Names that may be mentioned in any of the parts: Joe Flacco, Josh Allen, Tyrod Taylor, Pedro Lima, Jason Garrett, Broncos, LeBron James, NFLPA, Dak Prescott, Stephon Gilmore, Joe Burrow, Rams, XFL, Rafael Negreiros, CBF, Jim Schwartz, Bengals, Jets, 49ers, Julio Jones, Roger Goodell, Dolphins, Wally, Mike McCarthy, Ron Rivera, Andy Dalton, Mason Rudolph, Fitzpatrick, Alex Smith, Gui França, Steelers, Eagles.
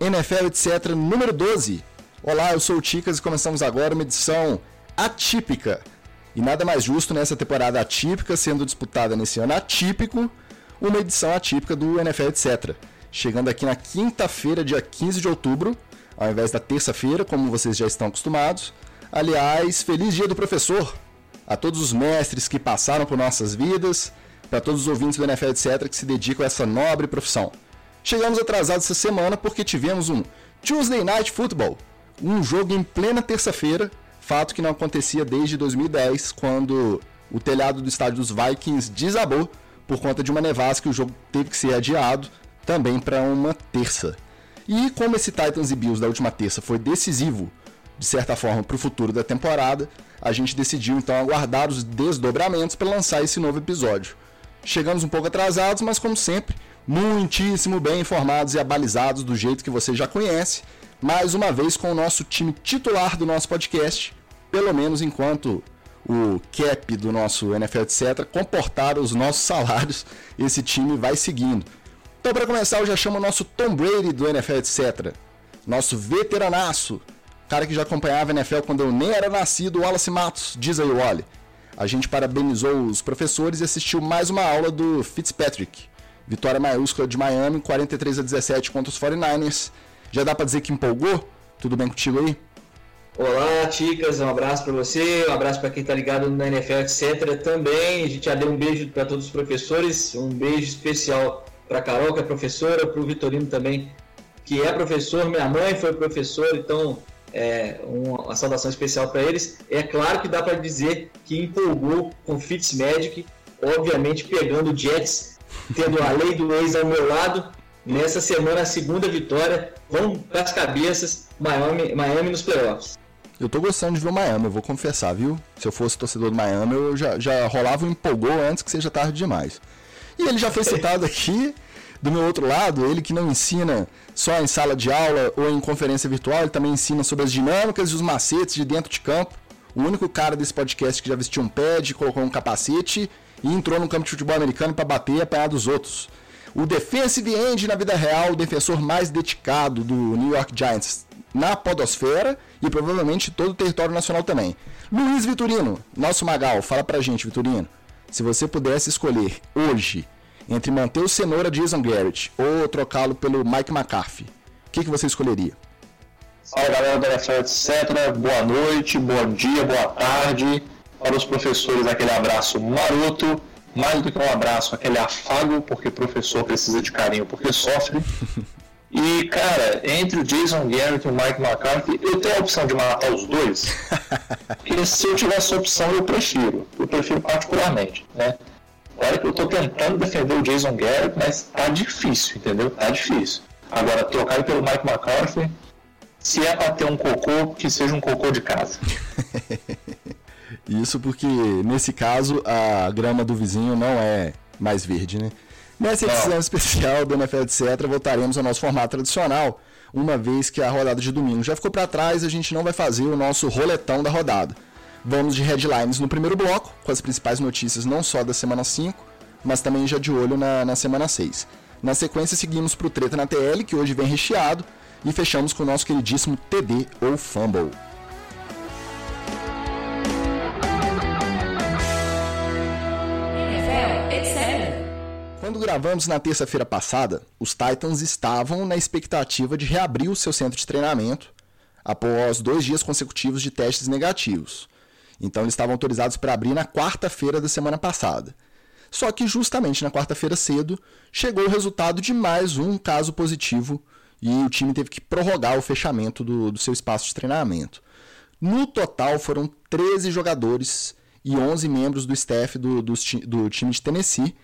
NFL, etc., número 12. Olá, eu sou o Ticas e começamos agora uma edição atípica. E nada mais justo nessa temporada atípica, sendo disputada nesse ano atípico, uma edição atípica do NFL, etc. Chegando aqui na quinta-feira, dia 15 de outubro, ao invés da terça-feira, como vocês já estão acostumados. Aliás, feliz dia do professor a todos os mestres que passaram por nossas vidas, para todos os ouvintes do NFL, etc., que se dedicam a essa nobre profissão. Chegamos atrasados essa semana porque tivemos um Tuesday Night Football, um jogo em plena terça-feira, fato que não acontecia desde 2010, quando o telhado do estádio dos Vikings desabou por conta de uma nevasca e o jogo teve que ser adiado também para uma terça. E como esse Titans e Bills da última terça foi decisivo, de certa forma, para o futuro da temporada, a gente decidiu então aguardar os desdobramentos para lançar esse novo episódio. Chegamos um pouco atrasados, mas como sempre, muitíssimo bem informados e abalizados do jeito que você já conhece, mais uma vez com o nosso time titular do nosso podcast, pelo menos enquanto o cap do nosso NFL, etc., comportar os nossos salários, esse time vai seguindo. Então, para começar, eu já chamo o nosso Tom Brady do NFL, etc., nosso veteranaço, cara que já acompanhava a NFL quando eu nem era nascido, o Wallace Matos. Diz aí, Wally. A gente parabenizou os professores e assistiu mais uma aula do Fitzpatrick. Vitória maiúscula de Miami, 43-17 contra os 49ers. Já dá pra dizer que empolgou? Tudo bem contigo aí? Olá, Ticas, um abraço pra você, um abraço pra quem tá ligado na NFL, etc. Também, a gente já deu um beijo pra todos os professores, um beijo especial pra Carol, que é professora, pro Vitorino também, que é professor, minha mãe foi professora, então uma saudação especial pra eles. É claro que dá pra dizer que empolgou com o Fitzmagic, obviamente pegando o Jets, tendo a lei do ex ao meu lado. Nessa semana, a segunda vitória, vão para as cabeças, Miami nos playoffs. Eu tô gostando de ver o Miami, eu vou confessar, viu? Se eu fosse torcedor do Miami, eu já rolava o empolgou antes que seja tarde demais. E ele já foi citado aqui, do meu outro lado, ele que não ensina só em sala de aula ou em conferência virtual, ele também ensina sobre as dinâmicas e os macetes de dentro de campo. O único cara desse podcast que já vestiu um pad, colocou um capacete e entrou no campo de futebol americano para bater e apanhar dos outros. O defensive end na vida real, o defensor mais dedicado do New York Giants na podosfera e provavelmente todo o território nacional também. Luiz Vitorino, nosso Magal, fala pra gente, Vitorino. Se você pudesse escolher hoje entre manter o cenoura Jason Garrett ou trocá-lo pelo Mike McCarthy, o que você escolheria? Salve, galera do NFL, etc. Boa noite, bom dia, boa tarde. Para os professores, aquele abraço maroto. Mais do que um abraço, aquele afago, porque professor precisa de carinho, porque sofre. E, cara, entre o Jason Garrett e o Mike McCarthy, eu tenho a opção de matar os dois. E se eu tivesse a opção, eu prefiro particularmente, né? Claro que eu tô tentando defender o Jason Garrett, mas tá difícil, entendeu? Tá difícil. Agora, trocar ele pelo Mike McCarthy, se é pra ter um cocô, que seja um cocô de casa. Isso porque, nesse caso, a grama do vizinho não é mais verde, né? Nessa edição especial do NFL, etc., voltaremos ao nosso formato tradicional, uma vez que a rodada de domingo já ficou para trás, a gente não vai fazer o nosso roletão da rodada. Vamos de headlines no primeiro bloco, com as principais notícias não só da semana 5, mas também já de olho na semana 6. Na sequência, seguimos para o Treta na TL, que hoje vem recheado, e fechamos com o nosso queridíssimo TD ou Fumble. Quando gravamos na terça-feira passada, os Titans estavam na expectativa de reabrir o seu centro de treinamento após 2 dias consecutivos de testes negativos. Então eles estavam autorizados para abrir na quarta-feira da semana passada. Só que justamente na quarta-feira cedo, chegou o resultado de mais um caso positivo e o time teve que prorrogar o fechamento do seu espaço de treinamento. No total foram 13 jogadores e 11 membros do staff do time de Tennessee.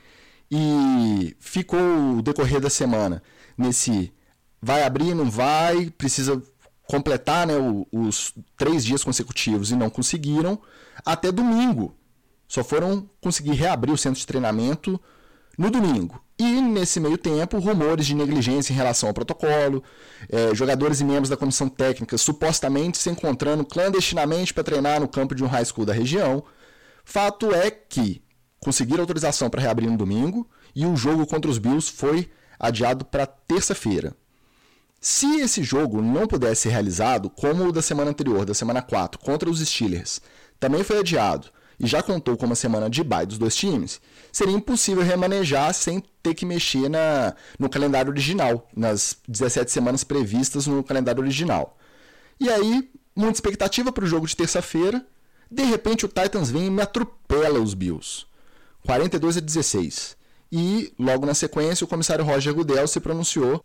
E ficou o decorrer da semana nesse vai abrir, não vai, precisa completar, né, os 3 dias consecutivos e não conseguiram, até domingo. Só foram conseguir reabrir o centro de treinamento no domingo. E nesse meio tempo, rumores de negligência em relação ao protocolo, jogadores e membros da comissão técnica supostamente se encontrando clandestinamente para treinar no campo de um high school da região. Fato é que conseguiram autorização para reabrir no domingo e o jogo contra os Bills foi adiado para terça-feira. Se esse jogo não pudesse ser realizado, como o da semana anterior, da semana 4, contra os Steelers, também foi adiado e já contou com uma semana de bye dos dois times, seria impossível remanejar sem ter que mexer no calendário original, nas 17 semanas previstas no calendário original. E aí, muita expectativa para o jogo de terça-feira, de repente o Titans vem e me atropela os Bills, 42-16. E, logo na sequência, o comissário Roger Goodell se pronunciou,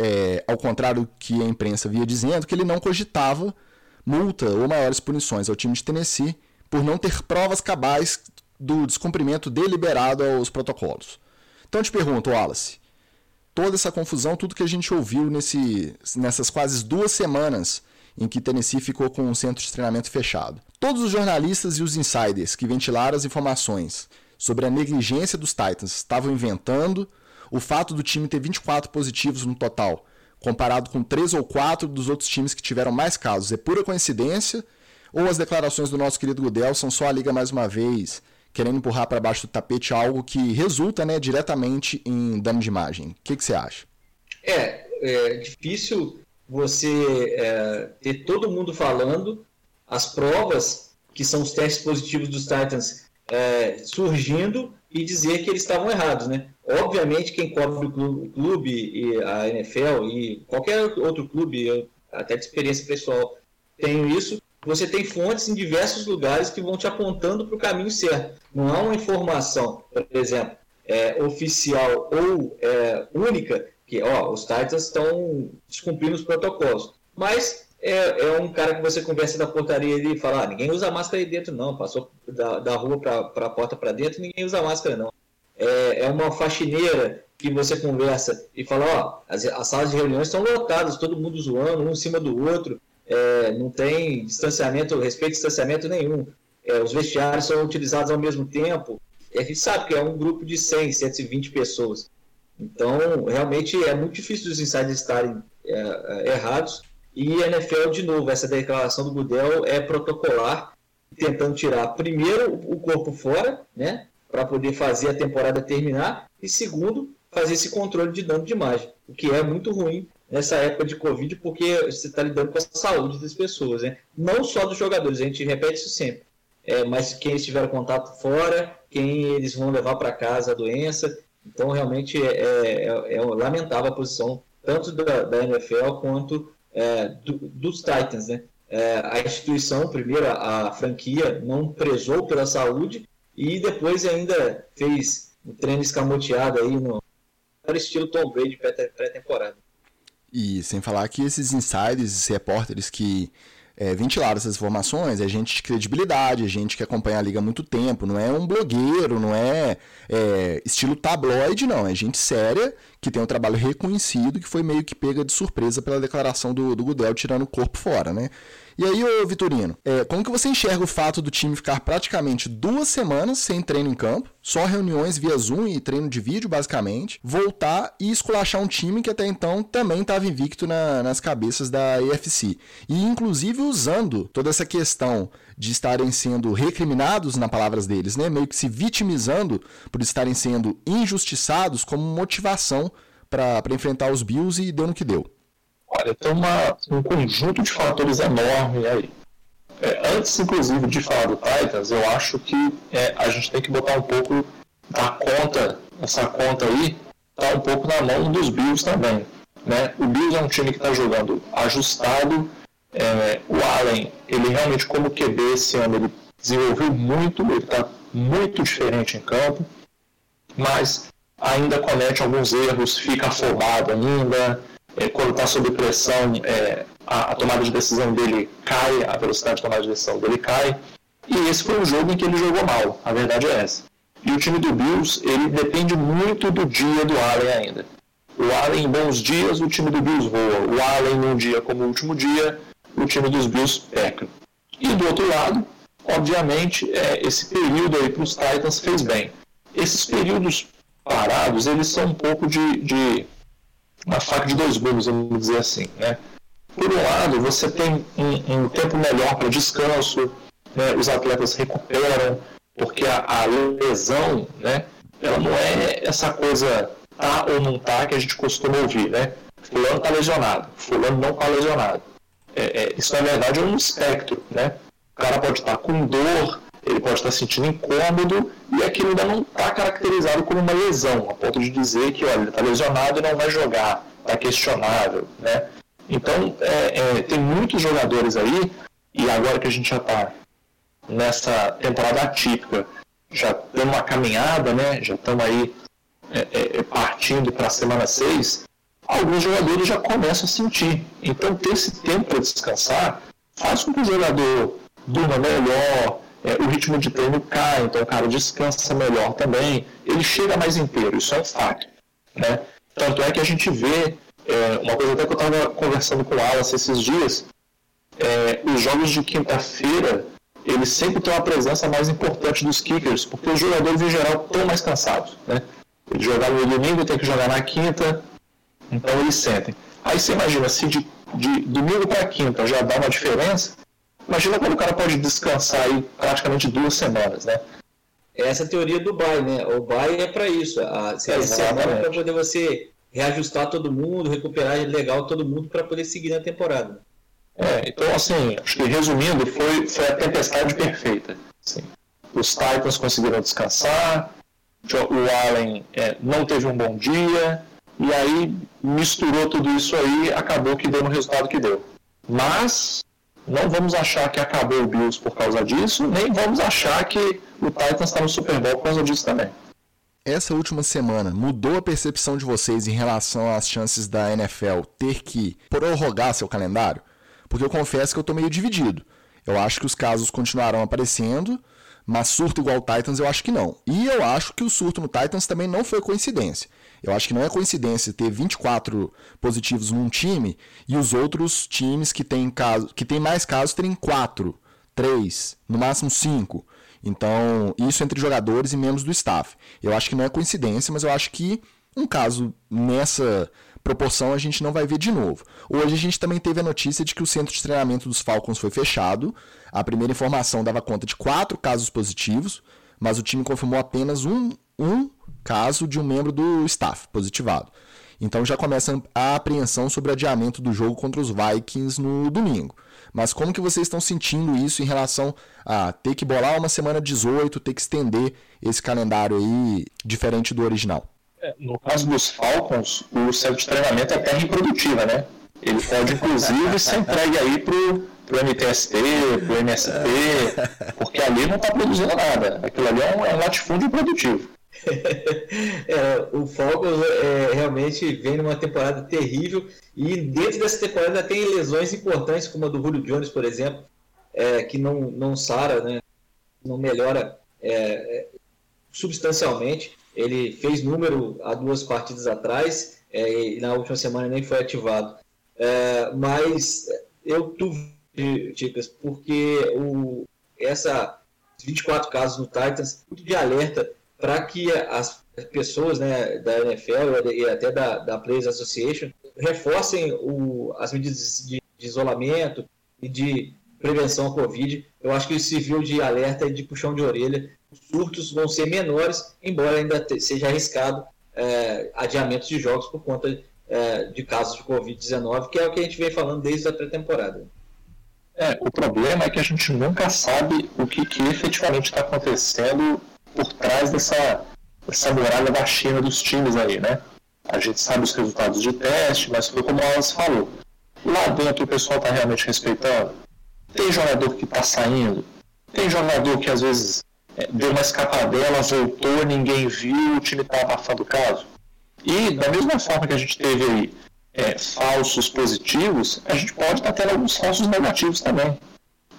ao contrário do que a imprensa via dizendo, que ele não cogitava multa ou maiores punições ao time de Tennessee por não ter provas cabais do descumprimento deliberado aos protocolos. Então, eu te pergunto, Wallace, toda essa confusão, tudo que a gente ouviu nessas quase 2 semanas em que Tennessee ficou com um centro de treinamento fechado, todos os jornalistas e os insiders que ventilaram as informações sobre a negligência dos Titans estavam inventando, o fato do time ter 24 positivos no total, comparado com 3 ou 4 dos outros times que tiveram mais casos, é pura coincidência, ou as declarações do nosso querido Goodell são só a liga mais uma vez, querendo empurrar para baixo do tapete algo que resulta, né, diretamente em dano de imagem. O que você acha? É difícil você ter todo mundo falando, as provas, que são os testes positivos dos Titans, surgindo e dizer que eles estavam errados, né? Obviamente quem cobre o clube e a NFL e qualquer outro clube, eu, até de experiência pessoal, tenho isso, você tem fontes em diversos lugares que vão te apontando para o caminho certo. Não há uma informação, por exemplo, oficial ou única, que os Titans estão descumprindo os protocolos, mas é um cara que você conversa da portaria ali e fala, ninguém usa máscara aí dentro não, passou da rua para a porta para dentro, ninguém usa máscara não. É uma faxineira que você conversa e fala, as salas de reuniões estão lotadas, todo mundo zoando, um em cima do outro, não tem distanciamento, respeito a distanciamento nenhum, os vestiários são utilizados ao mesmo tempo, e a gente sabe que é um grupo de 100, 120 pessoas. Então, realmente é muito difícil os insiders estarem errados. E a NFL, de novo, essa declaração do Goodell é protocolar, tentando tirar primeiro o corpo fora, né, para poder fazer a temporada terminar, e segundo, fazer esse controle de dano de imagem, o que é muito ruim nessa época de Covid, porque você está lidando com a saúde das pessoas, né? Não só dos jogadores, a gente repete isso sempre, mas quem eles tiveram contato fora, quem eles vão levar para casa a doença, então realmente é lamentável a posição tanto da NFL quanto dos Titans, né? A instituição, primeiro a franquia, não prezou pela saúde e depois ainda fez um treino escamoteado aí no estilo Tom Brady pré-temporada. E sem falar que esses insiders, esses repórteres que ventilaram essas informações, é gente de credibilidade, é gente que acompanha a liga há muito tempo, não é um blogueiro, não é estilo tabloide, não, é gente séria, que tem um trabalho reconhecido, que foi meio que pega de surpresa pela declaração do Goodell tirando o corpo fora, né? E aí, ô Vitorino, como que você enxerga o fato do time ficar praticamente 2 semanas sem treino em campo, só reuniões via Zoom e treino de vídeo, basicamente, voltar e esculachar um time que até então também estava invicto nas cabeças da AFC? E, inclusive, usando toda essa questão de estarem sendo recriminados, nas palavras deles, né? Meio que se vitimizando por estarem sendo injustiçados como motivação para enfrentar os Bills, e deu no que deu. Olha, tem um conjunto de fatores enorme aí. Antes, inclusive, de falar do Titans, eu acho que a gente tem que botar um pouco da conta, essa conta aí, tá um pouco na mão dos Bills também, né? O Bills é um time que está jogando ajustado. O Allen, ele realmente, como QB esse ano, ele desenvolveu muito, ele está muito diferente em campo, mas ainda comete alguns erros, fica afobado ainda, quando está sob pressão, a tomada de decisão dele cai, a velocidade de tomada de decisão dele cai, e esse foi um jogo em que ele jogou mal, a verdade é essa. E o time do Bills, ele depende muito do dia do Allen ainda. O Allen em bons dias, o time do Bills voa, o Allen num dia como o último dia, o time dos Bills peca. E do outro lado, obviamente, esse período aí para os Titans fez bem. Esses períodos parados, eles são um pouco de uma faca de dois gumes, vamos dizer assim, né? Por um lado, você tem um tempo melhor para descanso, né? Os atletas recuperam, porque a lesão, né, ela não é essa coisa tá ou não tá que a gente costuma ouvir, né? fulano tá lesionado, fulano não tá lesionado. Isso na verdade é um espectro, né? O cara pode estar com dor, ele pode estar se sentindo incômodo, e aquilo ainda não está caracterizado como uma lesão, a ponto de dizer que, olha, ele está lesionado e não vai jogar, está questionável, né? Então, tem muitos jogadores aí, e agora que a gente já está nessa temporada atípica, já dando uma caminhada, né? Já estamos aí partindo para a semana 6, alguns jogadores já começam a sentir. Então, ter esse tempo para descansar faz com que o jogador durma melhor, o ritmo de treino cai, então o cara descansa melhor também, ele chega mais inteiro, isso é um fato, né? Tanto é que a gente vê, uma coisa até que eu estava conversando com o Wallace esses dias, os jogos de quinta-feira, eles sempre têm uma presença mais importante dos kickers, porque os jogadores em geral estão mais cansados, né? Eles jogaram no domingo, tem que jogar na quinta, então eles sentem. Aí você imagina, se de domingo para quinta já dá uma diferença, imagina quando o cara pode descansar aí praticamente 2 semanas, né? Essa é a teoria do bye, né? O bye é para isso. Semana para poder você reajustar todo mundo, recuperar legal todo mundo para poder seguir na temporada. Então assim, acho que resumindo, foi a tempestade perfeita. Assim, os Titans conseguiram descansar, o Allen não teve um bom dia, e aí misturou tudo isso aí, acabou que deu no resultado que deu. Mas não vamos achar que acabou o Bills por causa disso, nem vamos achar que o Titans está no Super Bowl por causa disso também. Essa última semana mudou a percepção de vocês em relação às chances da NFL ter que prorrogar seu calendário? Porque eu confesso que eu estou meio dividido. Eu acho que os casos continuarão aparecendo, mas surto igual o Titans eu acho que não. E eu acho que o surto no Titans também não foi coincidência. Eu acho que não é coincidência ter 24 positivos num time e os outros times que tem mais casos terem 4, 3, no máximo 5. Então, isso entre jogadores e membros do staff. Eu acho que não é coincidência, mas eu acho que um caso nessa proporção a gente não vai ver de novo. Hoje a gente também teve a notícia de que o centro de treinamento dos Falcons foi fechado. A primeira informação dava conta de 4 casos positivos, mas o time confirmou apenas um caso de um membro do staff positivado. Então já começa a apreensão sobre o adiamento do jogo contra os Vikings no domingo. Mas como que vocês estão sentindo isso em relação a ter que bolar uma semana 18, ter que estender esse calendário aí diferente do original? No caso dos Falcons, o centro de treinamento é terra improdutiva, né? Ele pode inclusive ser entregue aí pro MTST, pro MST, porque ali não está produzindo nada. Aquilo ali é um latifúndio produtivo. O Falcons realmente vem numa temporada terrível, e dentro dessa temporada tem lesões importantes, como a do Julio Jones, por exemplo, que não sara, né? Não melhora substancialmente. Ele fez número há 2 partidas atrás, e na última semana nem foi ativado, mas eu duvido, Ticas, porque essa 24 casos no Titans, muito de alerta para que as pessoas, né, da NFL e até da Players Association reforcem as medidas de isolamento e de prevenção à Covid. Eu acho que o civil de alerta e de puxão de orelha, os surtos vão ser menores, embora ainda seja arriscado adiamentos de jogos por conta de casos de Covid-19, que é o que a gente vem falando desde a pré-temporada. O problema é que a gente nunca sabe o que efetivamente está acontecendo por trás dessa muralha da China dos times aí, né? A gente sabe os resultados de teste, mas foi como elas falou. Lá dentro o pessoal está realmente respeitando? Tem jogador que está saindo? Tem jogador que às vezes deu uma escapadela, voltou, ninguém viu, o time estava abafando o caso? E da mesma forma que a gente teve aí falsos positivos, a gente pode estar tendo alguns falsos negativos também.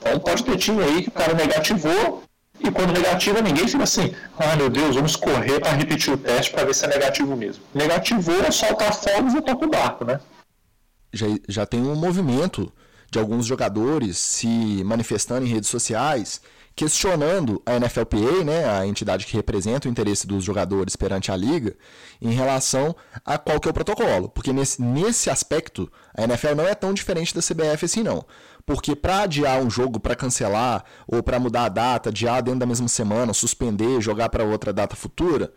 Então pode ter time aí que o cara negativou, e quando negativa, ninguém fica assim, ah, meu Deus, vamos correr para repetir o teste para ver se é negativo mesmo. Negativo é soltar fora e voltar pro barco, né? Já tem um movimento de alguns jogadores se manifestando em redes sociais, questionando a NFLPA, né, a entidade que representa o interesse dos jogadores perante a liga, em relação a qual que é o protocolo. Porque nesse aspecto, a NFL não é tão diferente da CBF assim, não. Porque para adiar um jogo, para cancelar ou para mudar a data, adiar dentro da mesma semana, suspender, jogar para outra data futura,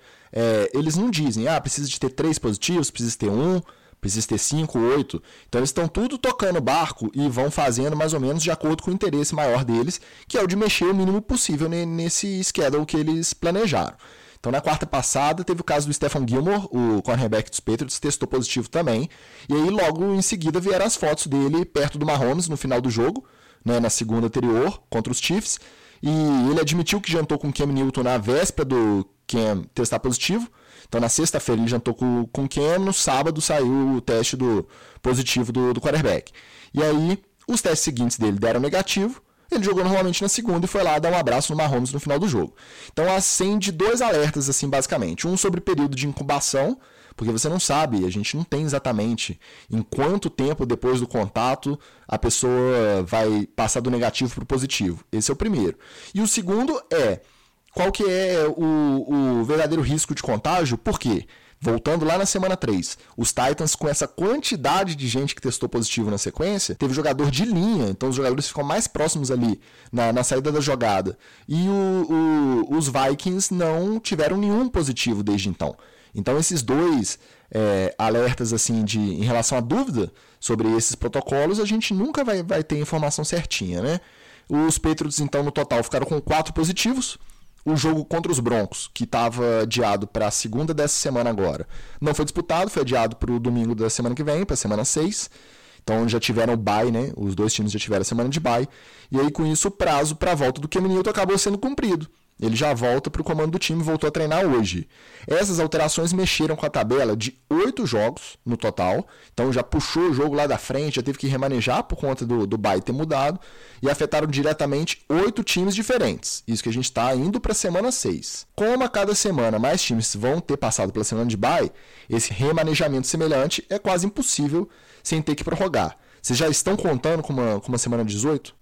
eles não dizem, precisa de ter 3 positivos, precisa ter 1, precisa ter 5, 8. Então eles estão tudo tocando barco e vão fazendo mais ou menos de acordo com o interesse maior deles, que é o de mexer o mínimo possível nesse schedule que eles planejaram. Então, na quarta passada, teve o caso do Stephon Gilmore, o cornerback dos Patriots, testou positivo também. E aí, logo em seguida, vieram as fotos dele perto do Mahomes no final do jogo, né, na segunda anterior, contra os Chiefs. E ele admitiu que jantou com o Cam Newton na véspera do Cam testar positivo. Então, na sexta-feira, ele jantou com o Cam. No sábado, saiu o teste do positivo do cornerback. E aí, os testes seguintes dele deram negativo. Ele jogou normalmente na segunda e foi lá dar um abraço no Mahomes no final do jogo. Então acende dois alertas, assim, basicamente. Um sobre o período de incubação, porque você não sabe, a gente não tem exatamente em quanto tempo depois do contato a pessoa vai passar do negativo para o positivo. Esse é o primeiro. E o segundo é, qual que é o verdadeiro risco de contágio? Por quê? Voltando lá na semana 3, os Titans, com essa quantidade de gente que testou positivo na sequência, teve jogador de linha, então os jogadores ficam mais próximos ali na saída da jogada. E os Vikings não tiveram nenhum positivo desde então. Então esses dois alertas assim em relação à dúvida sobre esses protocolos, a gente nunca vai ter informação certinha, né? Os Patriots, então, no total, ficaram com 4 positivos. O jogo contra os Broncos, que estava adiado para a segunda dessa semana agora, não foi disputado, foi adiado para o domingo da semana que vem, para a semana 6. Então já tiveram bye, né? Os dois times já tiveram a semana de bye. E aí, com isso, o prazo para a volta do Cam Newton acabou sendo cumprido. Ele já volta para o comando do time, voltou a treinar hoje. Essas alterações mexeram com a tabela de 8 jogos no total. Então já puxou o jogo lá da frente, já teve que remanejar por conta do bye ter mudado. E afetaram diretamente 8 times diferentes. Isso que a gente está indo para a semana 6. Como a cada semana mais times vão ter passado pela semana de bye, esse remanejamento semelhante é quase impossível sem ter que prorrogar. Vocês já estão contando com uma semana 18?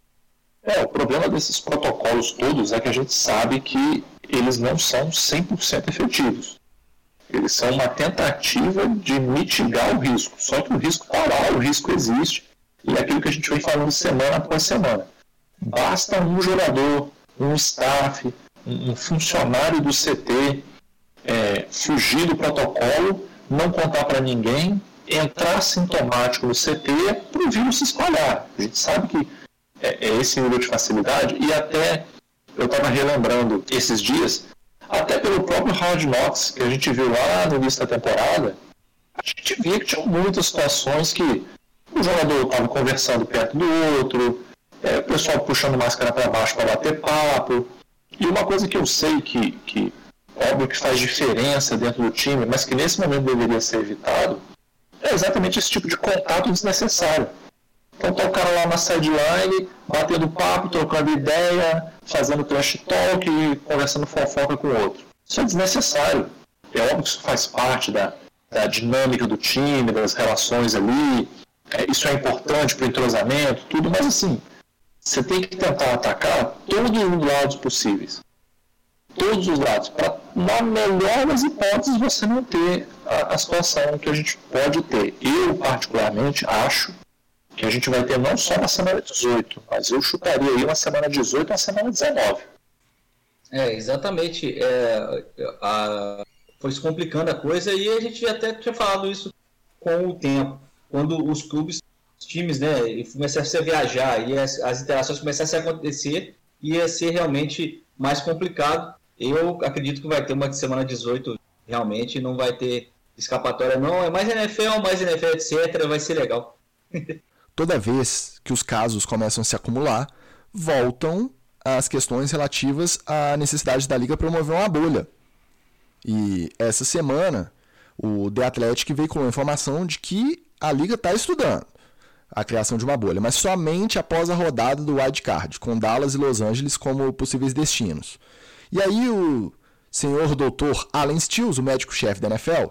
O problema desses protocolos todos é que a gente sabe que eles não são 100% efetivos. Eles são uma tentativa de mitigar o risco. Só que o risco está lá, o risco existe. E é aquilo que a gente vem falando semana após semana. Basta um jogador, um staff, um funcionário do CT fugir do protocolo, não contar para ninguém, entrar sintomático no CT para o vírus se espalhar. A gente sabe que é esse nível de facilidade, e até, eu estava relembrando esses dias, até pelo próprio Hard Knocks, que a gente viu lá no início da temporada, a gente via que tinha muitas situações que o jogador estava conversando perto do outro, o pessoal puxando máscara para baixo para bater papo, e uma coisa que eu sei que óbvio que faz diferença dentro do time, mas que nesse momento deveria ser evitado, é exatamente esse tipo de contato desnecessário. Então tá o cara lá na sideline, batendo papo, trocando ideia, fazendo trash talk e conversando fofoca com o outro. Isso é desnecessário. É óbvio que isso faz parte da dinâmica do time, das relações ali. Isso é importante para o entrosamento, tudo. Mas assim, você tem que tentar atacar todos os lados possíveis. Todos os lados. Para, na melhor das hipóteses, você não ter a situação que a gente pode ter. Eu, particularmente, acho que a gente vai ter não só na semana 18, mas eu chutaria aí uma semana 18 e uma semana 19. Exatamente. Foi se complicando a coisa, e a gente até tinha falado isso com o tempo. Quando os clubes, os times, né, começassem a viajar e as interações começassem a acontecer, ia ser realmente mais complicado. Eu acredito que vai ter uma semana 18, realmente, não vai ter escapatória, não. É mais NFL, mais NFL, etc. Vai ser legal. Toda vez que os casos começam a se acumular, voltam as questões relativas à necessidade da Liga promover uma bolha. E essa semana, o The Athletic veiculou a informação de que a Liga está estudando a criação de uma bolha, mas somente após a rodada do wildcard, com Dallas e Los Angeles como possíveis destinos. E aí o senhor doutor Alan Stills, o médico-chefe da NFL,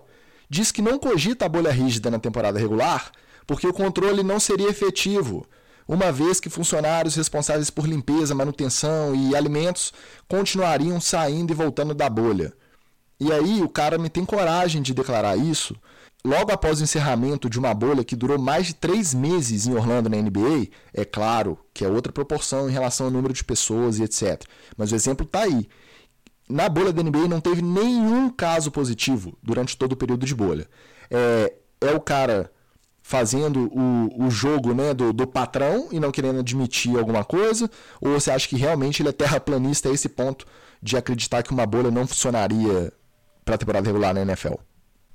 diz que não cogita a bolha rígida na temporada regular, porque o controle não seria efetivo, uma vez que funcionários responsáveis por limpeza, manutenção e alimentos continuariam saindo e voltando da bolha. E aí o cara me tem coragem de declarar isso, logo após o encerramento de uma bolha que durou mais de 3 meses em Orlando na NBA, é claro que é outra proporção em relação ao número de pessoas e etc. Mas o exemplo está aí. Na bolha da NBA não teve nenhum caso positivo durante todo o período de bolha. É o cara fazendo o jogo, né, do patrão e não querendo admitir alguma coisa? Ou você acha que realmente ele é terraplanista a esse ponto de acreditar que uma bolha não funcionaria para a temporada regular na NFL?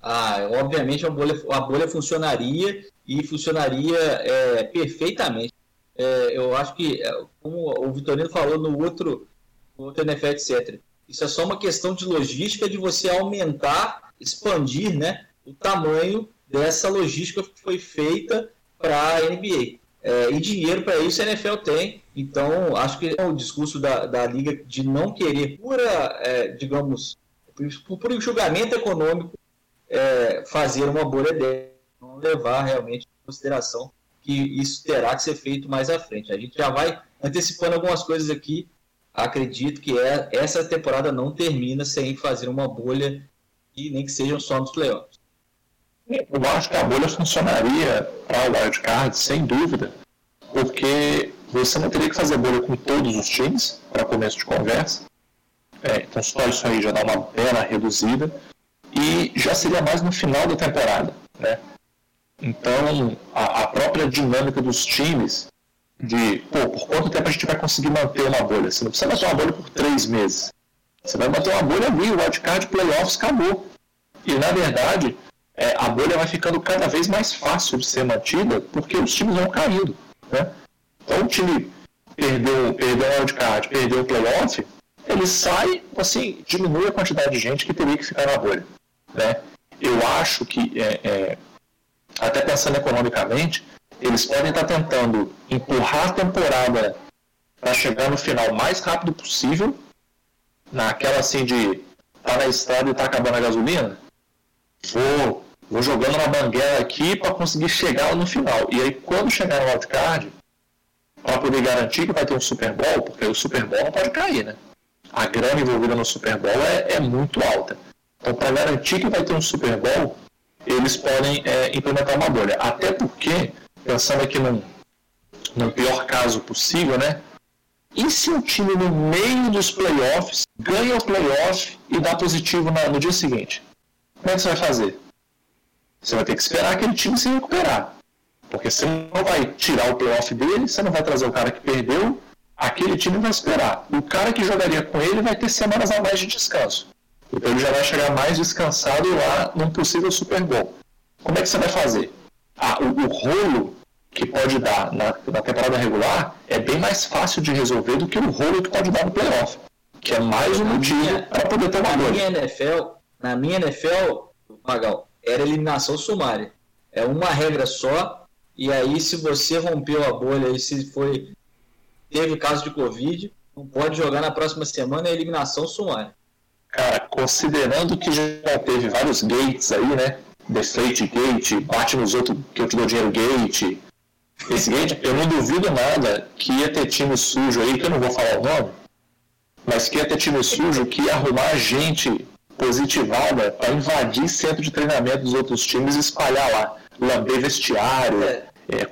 Ah, obviamente a bolha funcionaria e funcionaria perfeitamente. Eu acho que, como o Vitorino falou no outro NFL, etc., isso é só uma questão de logística, de você aumentar, expandir, né, o tamanho dessa logística que foi feita para a NBA. E dinheiro para isso a NFL tem. Então, acho que o discurso da Liga de não querer por enxugamento econômico, fazer uma bolha dela, não levar realmente em consideração que isso terá que ser feito mais à frente. A gente já vai antecipando algumas coisas aqui. Acredito que essa temporada não termina sem fazer uma bolha, e nem que sejam só nos playoffs. Eu acho que a bolha funcionaria para o wildcard, sem dúvida, porque você não teria que fazer bolha com todos os times, para começo de conversa. Então, só isso aí já dá uma bela reduzida, e já seria mais no final da temporada, né? Então, a própria dinâmica dos times, de por quanto tempo a gente vai conseguir manter uma bolha? Você não precisa manter uma bolha por 3 meses. Você vai manter uma bolha ali, o wildcard, playoffs, acabou. E, na verdade, a bolha vai ficando cada vez mais fácil de ser mantida, porque os times vão caindo, né? Então o time perdeu o wildcard, perdeu o playoff, ele sai, assim, diminui a quantidade de gente que teria que ficar na bolha, né? Eu acho que, até pensando economicamente, eles podem estar tentando empurrar a temporada para chegar no final o mais rápido possível, naquela assim de tá na estrada e tá acabando a gasolina, vou jogando na banguela aqui para conseguir chegar no final. E aí, quando chegar no wildcard, para poder garantir que vai ter um Super Bowl, porque o Super Bowl não pode cair, né? A grana envolvida no Super Bowl é muito alta. Então, para garantir que vai ter um Super Bowl, eles podem implementar uma bolha. Até porque, pensando aqui no pior caso possível, né? E se o time, no meio dos playoffs, ganha o playoff e dá positivo no dia seguinte? Como é que você vai fazer? Você vai ter que esperar aquele time se recuperar, porque você não vai tirar o playoff dele, você não vai trazer o cara que perdeu, aquele time vai esperar. O cara que jogaria com ele vai ter semanas a mais de descanso, então ele já vai chegar mais descansado lá num possível Super Bowl. Como é que você vai fazer? O rolo que pode dar na temporada regular é bem mais fácil de resolver do que o rolo que pode dar no playoff, que é mais um motivo para poder ter uma bolha. Na minha NFL, Magal, era eliminação sumária. É uma regra só, e aí se você rompeu a bolha, e se teve caso de Covid, não pode jogar na próxima semana, é eliminação sumária. Cara, considerando que já teve vários gates aí, né? Deflate gate, bate nos outros que eu te dou dinheiro gate. Esse gate, eu não duvido nada que ia ter time sujo aí, que eu não vou falar o nome, mas que ia ter time sujo que ia arrumar a gente positivada para invadir centro de treinamento dos outros times e espalhar lá, lamber vestiário,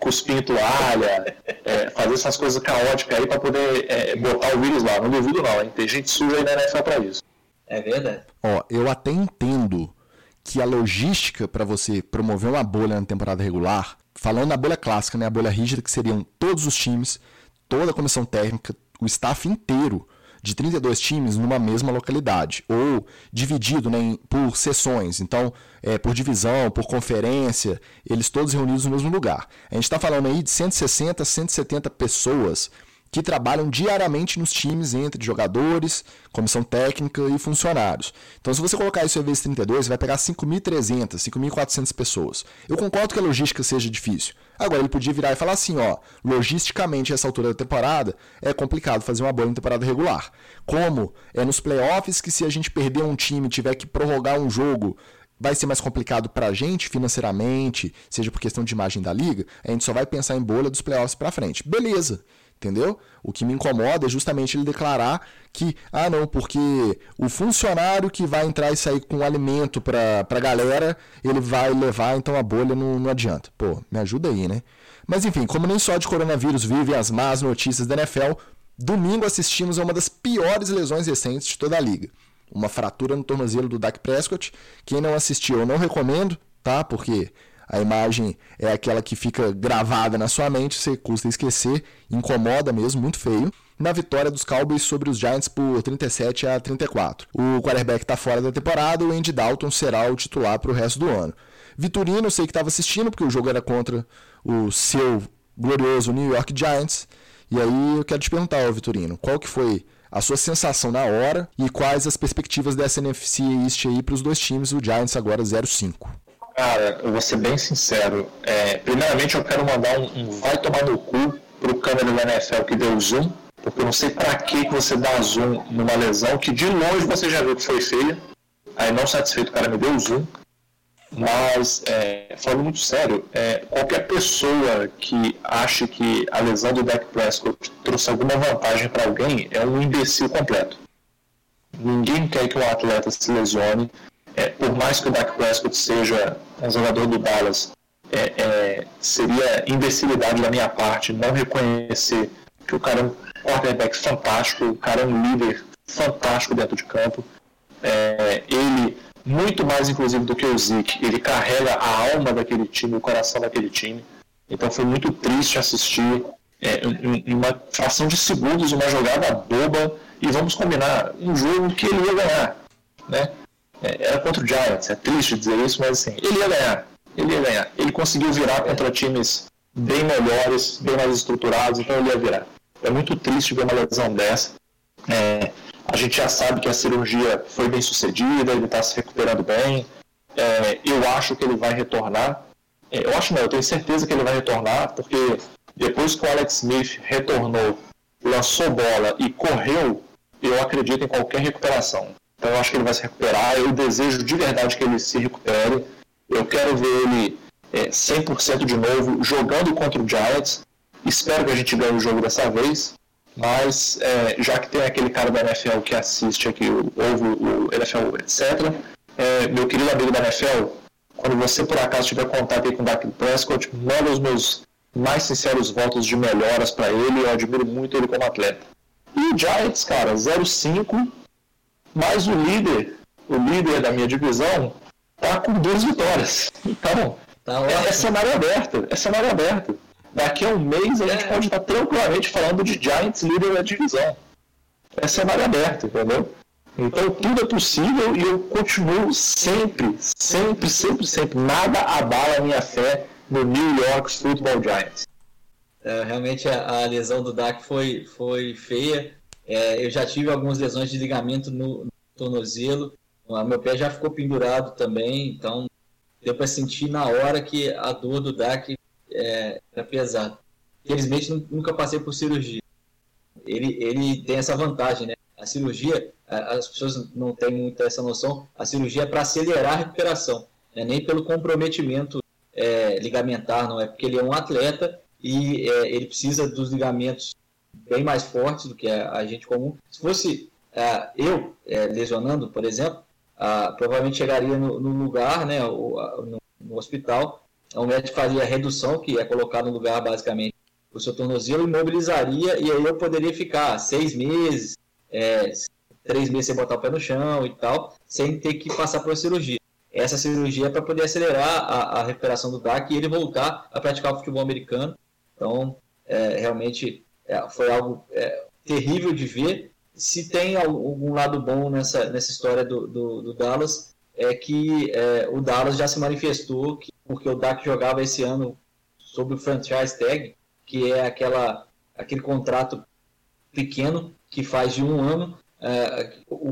cuspir em toalha, fazer essas coisas caóticas aí para poder botar o vírus lá. Não duvido não, hein? Tem gente suja aí na NFL para isso. É verdade. Ó, eu até entendo que a logística para você promover uma bolha na temporada regular, falando na bolha clássica, né, a bolha rígida, que seriam todos os times, toda a comissão técnica, o staff inteiro, de 32 times numa mesma localidade, ou dividido, né, por seções, então por divisão, por conferência, eles todos reunidos no mesmo lugar. A gente está falando aí de 160, 170 pessoas que trabalham diariamente nos times, entre jogadores, comissão técnica e funcionários. Então, se você colocar isso vezes 32, vai pegar 5.300, 5.400 pessoas. Eu concordo que a logística seja difícil. Agora, ele podia virar e falar assim, ó, logisticamente, essa altura da temporada, é complicado fazer uma bolha em temporada regular. Como é nos playoffs, que se a gente perder um time e tiver que prorrogar um jogo, vai ser mais complicado para a gente financeiramente, seja por questão de imagem da liga, a gente só vai pensar em bolha dos playoffs para frente. Beleza, entendeu? O que me incomoda é justamente ele declarar que, não, porque o funcionário que vai entrar e sair com alimento para a galera, ele vai levar, então a bolha não adianta. Pô, me ajuda aí, né? Mas enfim, como nem só de coronavírus vivem as más notícias da NFL, domingo assistimos a uma das piores lesões recentes de toda a liga. Uma fratura no tornozelo do Dak Prescott. Quem não assistiu, eu não recomendo, tá? Porque A imagem é aquela que fica gravada na sua mente, você custa esquecer, incomoda mesmo, muito feio. Na vitória dos Cowboys sobre os Giants por 37-34. O quarterback está fora da temporada, o Andy Dalton será o titular para o resto do ano. Vitorino, eu sei que estava assistindo, porque o jogo era contra o seu glorioso New York Giants. E aí eu quero te perguntar, Vitorino, qual que foi a sua sensação na hora e quais as perspectivas dessa NFC East aí para os dois times, o Giants agora 0-5? Cara, eu vou ser bem sincero. Primeiramente, eu quero mandar um vai tomar no cu pro câmera do NFL que deu zoom, porque eu não sei pra que você dá zoom numa lesão que de longe você já viu que foi feia. Aí, não satisfeito, o cara me deu zoom. Mas, falando muito sério, qualquer pessoa que ache que a lesão do Dak Prescott trouxe alguma vantagem pra alguém é um imbecil completo. Ninguém quer que um atleta se lesione. Por mais que o Dak Prescott seja um jogador do Dallas, seria imbecilidade da minha parte não reconhecer que o cara é um quarterback fantástico, o cara é um líder fantástico dentro de campo. Ele, muito mais inclusive do que o Zeke, ele carrega a alma daquele time, o coração daquele time. Então foi muito triste assistir em uma fração de segundos uma jogada boba, e vamos combinar, um jogo que ele ia ganhar, né? Era contra o Giants, é triste dizer isso, mas assim, ele ia ganhar. Ele conseguiu virar contra times bem melhores, bem mais estruturados, então ele ia virar. É muito triste ver uma lesão dessa. A gente já sabe que a cirurgia foi bem sucedida, ele está se recuperando bem. Eu acho que ele vai retornar. Eu tenho certeza que ele vai retornar, porque depois que o Alex Smith retornou, lançou bola e correu, eu acredito em qualquer recuperação. Então eu acho que ele vai se recuperar, eu desejo de verdade que ele se recupere. Eu quero ver ele 100% de novo, jogando contra o Giants. Espero que a gente ganhe o jogo dessa vez, mas já que tem aquele cara da NFL que assiste aqui, ouve o NFL, etc. Meu querido amigo da NFL, quando você por acaso tiver contato aí com o Dak Prescott, manda os meus mais sinceros votos de melhoras para ele, eu admiro muito ele como atleta. E o Giants, cara, 0-5... Mas o líder da minha divisão tá com 2 vitórias. Então, tá é cenário aberto. Daqui a um mês a gente pode estar tranquilamente falando de Giants líder da divisão. É cenário aberto, entendeu? Então tudo é possível e eu continuo sempre. Nada abala a minha fé no New York Football Giants. Realmente a lesão do Dak foi feia. Eu já tive algumas lesões de ligamento no tornozelo, meu pé já ficou pendurado também, então deu para sentir na hora que a dor do Dak era pesada. Felizmente nunca passei por cirurgia. Ele tem essa vantagem, né? A cirurgia, as pessoas não têm muita essa noção, a cirurgia é para acelerar a recuperação, né? Nem pelo comprometimento ligamentar, não é porque ele é um atleta e ele precisa dos ligamentos bem mais fortes do que a gente comum. Se fosse lesionando, por exemplo, provavelmente chegaria no lugar, né, no hospital, o médico faria a redução, que é colocar no lugar basicamente o seu tornozelo, imobilizaria, e aí eu poderia ficar 6 meses, 3 meses sem botar o pé no chão e tal, sem ter que passar por uma cirurgia. Essa cirurgia é para poder acelerar a recuperação do Dak e ele voltar a praticar o futebol americano. Então, realmente... foi algo terrível de ver. Se tem algum lado bom nessa história do Dallas, é que o Dallas já se manifestou, porque o Dak jogava esse ano sob o franchise tag, que é aquele contrato pequeno que faz de 1 ano, o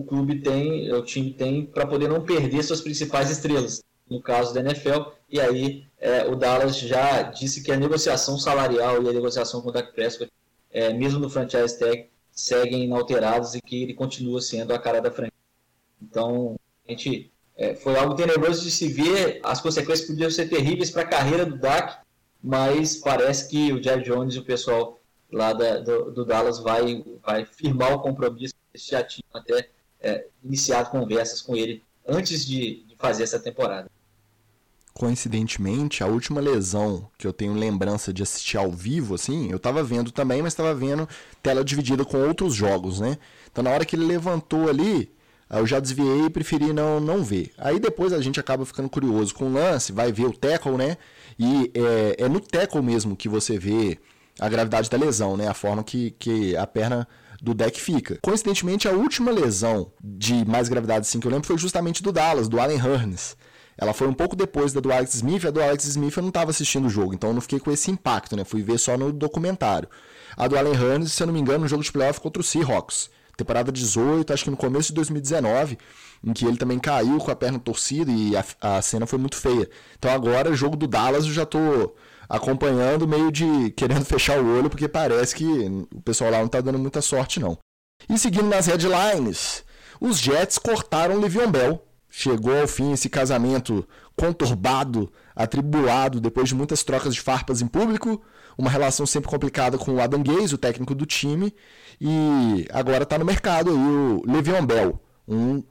time tem para poder não perder suas principais estrelas, no caso da NFL, e aí o Dallas já disse que a negociação salarial e a negociação com o Dak Prescott, mesmo no franchise tag, seguem inalterados e que ele continua sendo a cara da franquia. Então, gente, foi algo tenebroso de se ver. As consequências podiam ser terríveis para a carreira do Dak, mas parece que o Jerry Jones e o pessoal lá do Dallas vai firmar o compromisso. Eles já tinham até iniciado conversas com ele antes de fazer essa temporada. Coincidentemente, a última lesão que eu tenho lembrança de assistir ao vivo, assim, eu tava vendo também, mas tava vendo tela dividida com outros jogos, né? Então na hora que ele levantou ali, eu já desviei e preferi não ver. Aí depois a gente acaba ficando curioso com o lance, vai ver o tackle, né? E é no tackle mesmo que você vê a gravidade da lesão, né? A forma que a perna do Dak fica. Coincidentemente, a última lesão de mais gravidade assim que eu lembro foi justamente do Dallas, do Allen Hurns. Ela foi um pouco depois da do Alex Smith. A do Alex Smith eu não estava assistindo o jogo, então eu não fiquei com esse impacto, né? Fui ver só no documentário. A do Allen Hurns, se eu não me engano, no jogo de playoff contra o Seahawks. Temporada 18, acho que no começo de 2019, em que ele também caiu com a perna torcida e a cena foi muito feia. Então agora, o jogo do Dallas, eu já estou acompanhando, meio de querendo fechar o olho, porque parece que o pessoal lá não está dando muita sorte, não. E seguindo nas headlines, os Jets cortaram o Le'Veon Bell. Chegou ao fim esse casamento conturbado, atribulado, depois de muitas trocas de farpas em público, uma relação sempre complicada com o Adam Gase, o técnico do time, e agora está no mercado aí o Le'Veon Bell,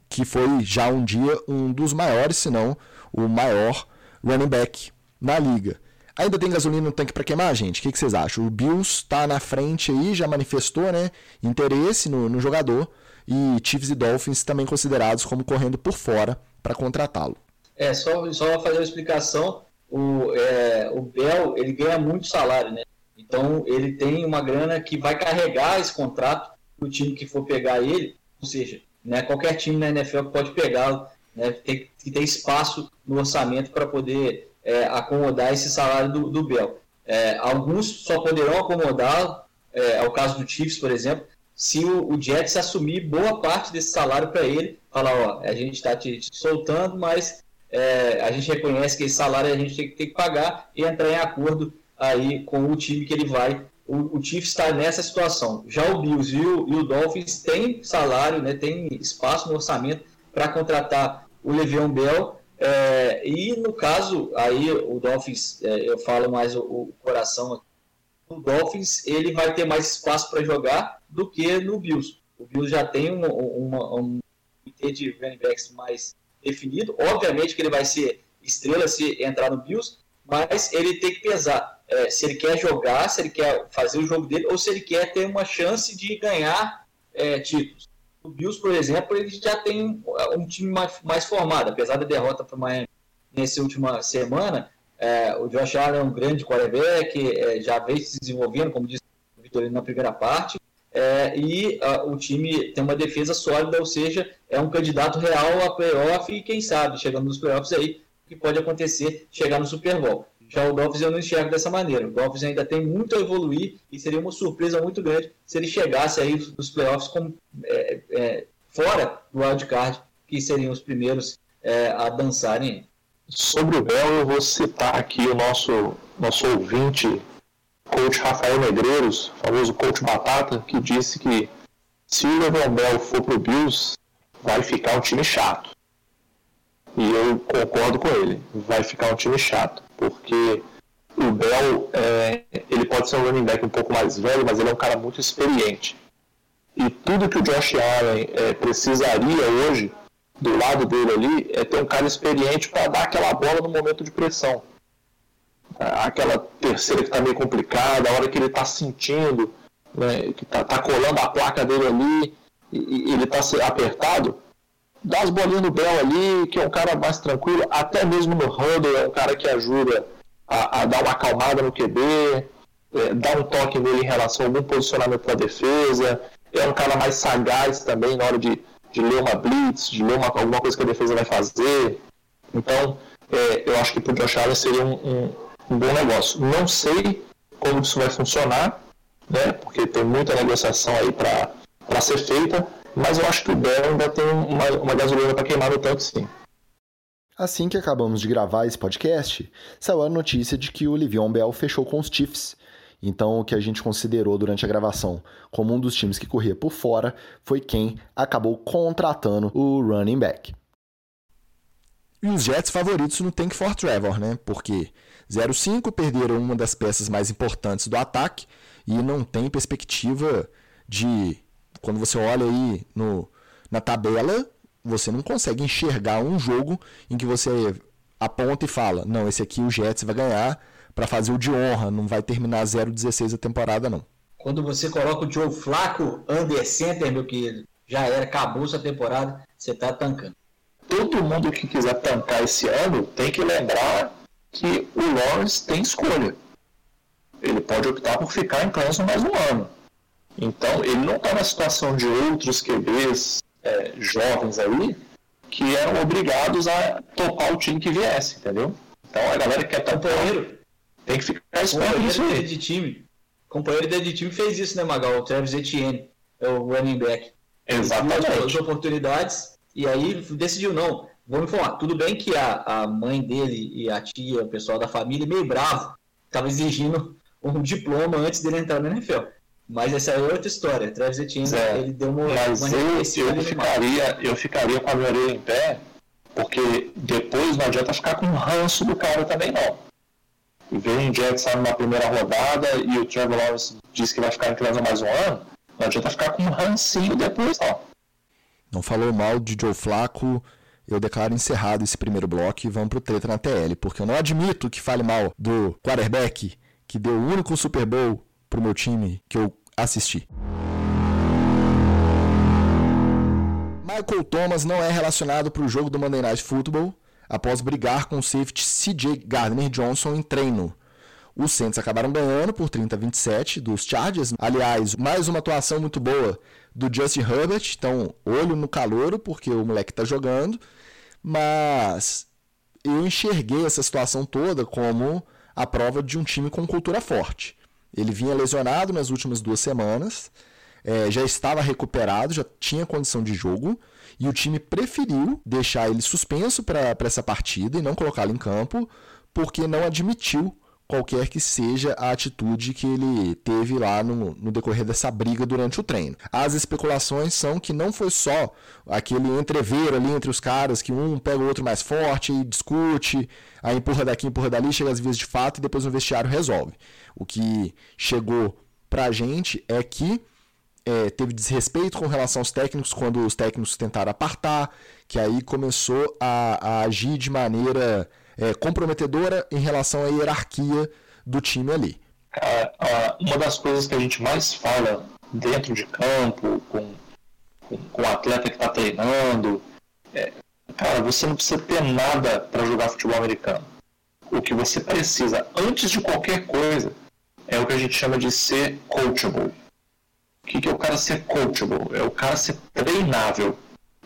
que foi já um dia um dos maiores, se não o maior running back na liga. Ainda tem gasolina no tanque para queimar, gente? O que vocês acham? O Bills está na frente aí, já manifestou, né, interesse no jogador, e Chiefs e Dolphins também considerados como correndo por fora para contratá-lo. Só fazer uma explicação, o Bell, ele ganha muito salário, né? Então ele tem uma grana que vai carregar esse contrato para o time que for pegar ele, ou seja, né, qualquer time na NFL que pode pegá-lo, né, tem espaço no orçamento para poder acomodar esse salário do Bell. Alguns só poderão acomodá-lo, é o caso do Chiefs, por exemplo, se o Jets assumir boa parte desse salário para ele, falar, ó, a gente está te soltando, mas a gente reconhece que esse salário a gente tem que pagar, e entrar em acordo aí com o time que ele vai. O Chiefs está nessa situação. Já o Bills e o Dolphins têm salário, né, tem espaço no orçamento para contratar o Le'Veon Bell, e no caso, aí o Dolphins, eu falo mais o coração aqui, o Dolphins ele vai ter mais espaço para jogar do que no Bills. O Bills já tem um comitê de running backs mais definido. Obviamente que ele vai ser estrela se entrar no Bills, mas ele tem que pesar se ele quer jogar, se ele quer fazer o jogo dele, ou se ele quer ter uma chance de ganhar títulos. O Bills, por exemplo, ele já tem um time mais formado, apesar da derrota para o Miami nessa última semana. O Josh Allen é um grande quarterback, já vem se desenvolvendo, como disse o Vitorino na primeira parte, o time tem uma defesa sólida, ou seja, é um candidato real a playoff e quem sabe, chegando nos playoffs aí, o que pode acontecer, chegar no Super Bowl. Já o Dolphins eu não enxergo dessa maneira, o Dolphins ainda tem muito a evoluir e seria uma surpresa muito grande se ele chegasse aí nos playoffs fora do wildcard, que seriam os primeiros a dançarem. Sobre o Bell, eu vou citar aqui o nosso ouvinte, coach Rafael Negreiros, famoso coach Batata, que disse que se o Le'Veon Bell for pro Bills, vai ficar um time chato. E eu concordo com ele, vai ficar um time chato, porque o Bell, ele pode ser um running back um pouco mais velho, mas ele é um cara muito experiente. E tudo que o Josh Allen precisaria hoje, do lado dele ali, é ter um cara experiente para dar aquela bola no momento de pressão. Aquela terceira que está meio complicada, a hora que ele está sentindo, né, que está colando a placa dele ali, e ele está apertado, dá as bolinhas no Bell ali, que é um cara mais tranquilo, até mesmo no handle, é um cara que ajuda a dar uma acalmada no QB, dá um toque nele em relação a algum posicionamento da defesa, é um cara mais sagaz também na hora de ler uma blitz, de ler alguma coisa que a defesa vai fazer. Então, eu acho que para o Josh Allen seria um bom negócio. Não sei como isso vai funcionar, né, porque tem muita negociação aí para ser feita, mas eu acho que o Bell ainda tem uma gasolina para queimar no tanque, sim. Assim que acabamos de gravar esse podcast, saiu a notícia de que o Le'Veon Bell fechou com os Chiefs. Então, o que a gente considerou durante a gravação como um dos times que corria por fora foi quem acabou contratando o running back. E os Jets favoritos no tank for Trevor, né? Porque 0-5 perderam uma das peças mais importantes do ataque e não tem perspectiva de... Quando você olha aí na tabela, você não consegue enxergar um jogo em que você aponta e fala, não, esse aqui o Jets vai ganhar... para fazer o de honra, não vai terminar 0-16 a temporada, não. Quando você coloca o Joe Flacco under center, meu querido, já era, acabou sua temporada, você está tancando. Todo mundo que quiser tancar esse ano tem que lembrar que o Lawrence tem escolha. Ele pode optar por ficar em Clemson mais um ano. Então, ele não está na situação de outros QBs jovens aí que eram obrigados a topar o time que viesse, entendeu? Então, a galera que é companheiro tem que ficar esperando isso aí. De time. Companheiro dele de time fez isso, né, Magal? O Travis Etienne é o running back. Exatamente. Ele viu as oportunidades e aí decidiu, não, vamos informar. Tudo bem que a mãe dele e a tia, o pessoal da família, meio bravo, estava exigindo um diploma antes dele entrar na NFL. Mas essa é outra história. Travis Etienne, ele deu uma... Mas eu ficaria com a minha orelha em pé, porque depois não adianta ficar com o ranço do cara também, não. Vem o Jets, sabe, na primeira rodada e o Trevor Lawrence diz que vai ficar em Clemson mais um ano, não adianta ficar com um rancinho depois, não. Não falou mal de Joe Flacco... Eu declaro encerrado esse primeiro bloco e vamos pro treta na TL, porque eu não admito que fale mal do quarterback que deu o único Super Bowl pro meu time que eu assisti. Michael Thomas não é relacionado pro jogo do Monday Night Football após brigar com o safety CJ Gardner-Johnson em treino. Os Saints acabaram ganhando por 30-27 dos Chargers. Aliás, mais uma atuação muito boa do Justin Herbert. Então, olho no calouro, porque o moleque tá jogando. Mas eu enxerguei essa situação toda como a prova de um time com cultura forte. Ele vinha lesionado nas últimas 2 semanas. Já estava recuperado, já tinha condição de jogo. E o time preferiu deixar ele suspenso para essa partida e não colocá-lo em campo, porque não admitiu qualquer que seja a atitude que ele teve lá no decorrer dessa briga durante o treino. As especulações são que não foi só aquele entreveiro ali entre os caras, que um pega o outro mais forte e discute, aí empurra daqui, empurra dali, chega às vias de fato e depois no vestiário resolve. O que chegou pra gente é que teve desrespeito com relação aos técnicos quando os técnicos tentaram apartar, que aí começou a agir de maneira... comprometedora em relação à hierarquia do time ali. Uma das coisas que a gente mais fala dentro de campo, com o atleta que está treinando, cara, você não precisa ter nada para jogar futebol americano. O que você precisa, antes de qualquer coisa, é o que a gente chama de ser coachable. O que é o cara ser coachable? É o cara ser treinável.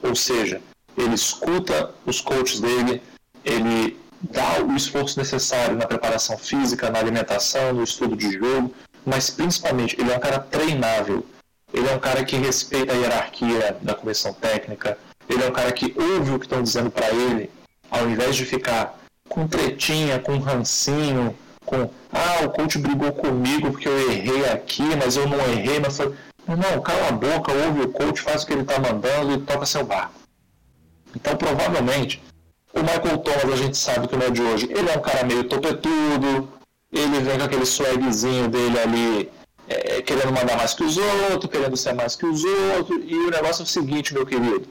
Ou seja, ele escuta os coaches dele, ele dá o esforço necessário na preparação física, na alimentação, no estudo de jogo, mas principalmente ele é um cara treinável, ele é um cara que respeita a hierarquia da comissão técnica, ele é um cara que ouve o que estão dizendo para ele, ao invés de ficar com tretinha, com rancinho, com o coach brigou comigo porque eu errei aqui, mas eu não errei, mas foi... Não, cala a boca, ouve o coach, faz o que ele está mandando e toca seu barco. Então, provavelmente... O Michael Thomas, a gente sabe que não é de hoje, ele é um cara meio topetudo, ele vem com aquele swagzinho dele ali, querendo mandar mais que os outros, querendo ser mais que os outros, e o negócio é o seguinte, meu querido,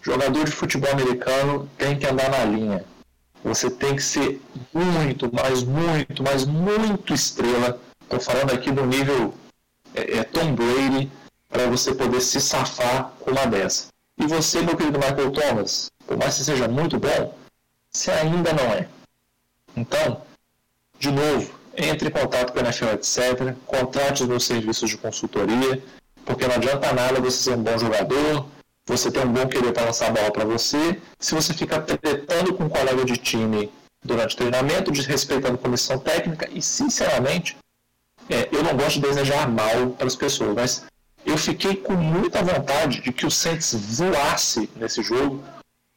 jogador de futebol americano tem que andar na linha. Você tem que ser muito estrela, estou falando aqui do nível Tom Brady, para você poder se safar com uma dessa. E você, meu querido Michael Thomas, por mais que seja muito bom, você ainda não é. Então, de novo, entre em contato com a NFL, etc. Contrate os meus serviços de consultoria, porque não adianta nada você ser um bom jogador, você ter um bom querer para lançar a bola para você, se você ficar tretando com um colega de time durante o treinamento, desrespeitando a comissão técnica, e sinceramente, eu não gosto de desejar mal para as pessoas, mas eu fiquei com muita vontade de que o Saints voasse nesse jogo,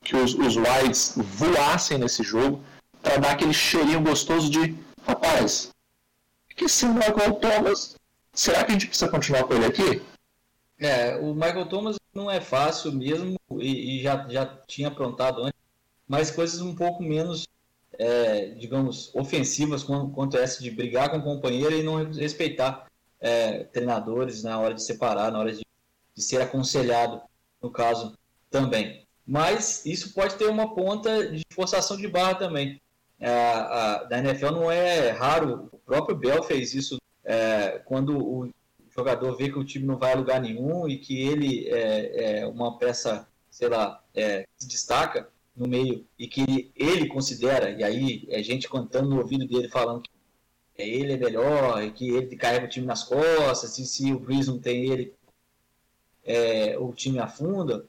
que os Whites voassem nesse jogo, para dar aquele cheirinho gostoso de, rapaz, que se o Michael Thomas, será que a gente precisa continuar com ele aqui? O Michael Thomas não é fácil mesmo, e já tinha aprontado antes, mas coisas um pouco menos, ofensivas quanto essa de brigar com o companheiro e não respeitar treinadores na hora de separar, na hora de ser aconselhado, no caso, também. Mas isso pode ter uma ponta de forçação de barra também. Da NFL não é raro, o próprio Bell fez isso quando o jogador vê que o time não vai a lugar nenhum e que ele é uma peça sei lá, se destaca no meio e que ele considera, e aí é gente cantando no ouvido dele falando que ele é melhor e que ele carrega o time nas costas, e se o Breeze não tem ele, o time afunda,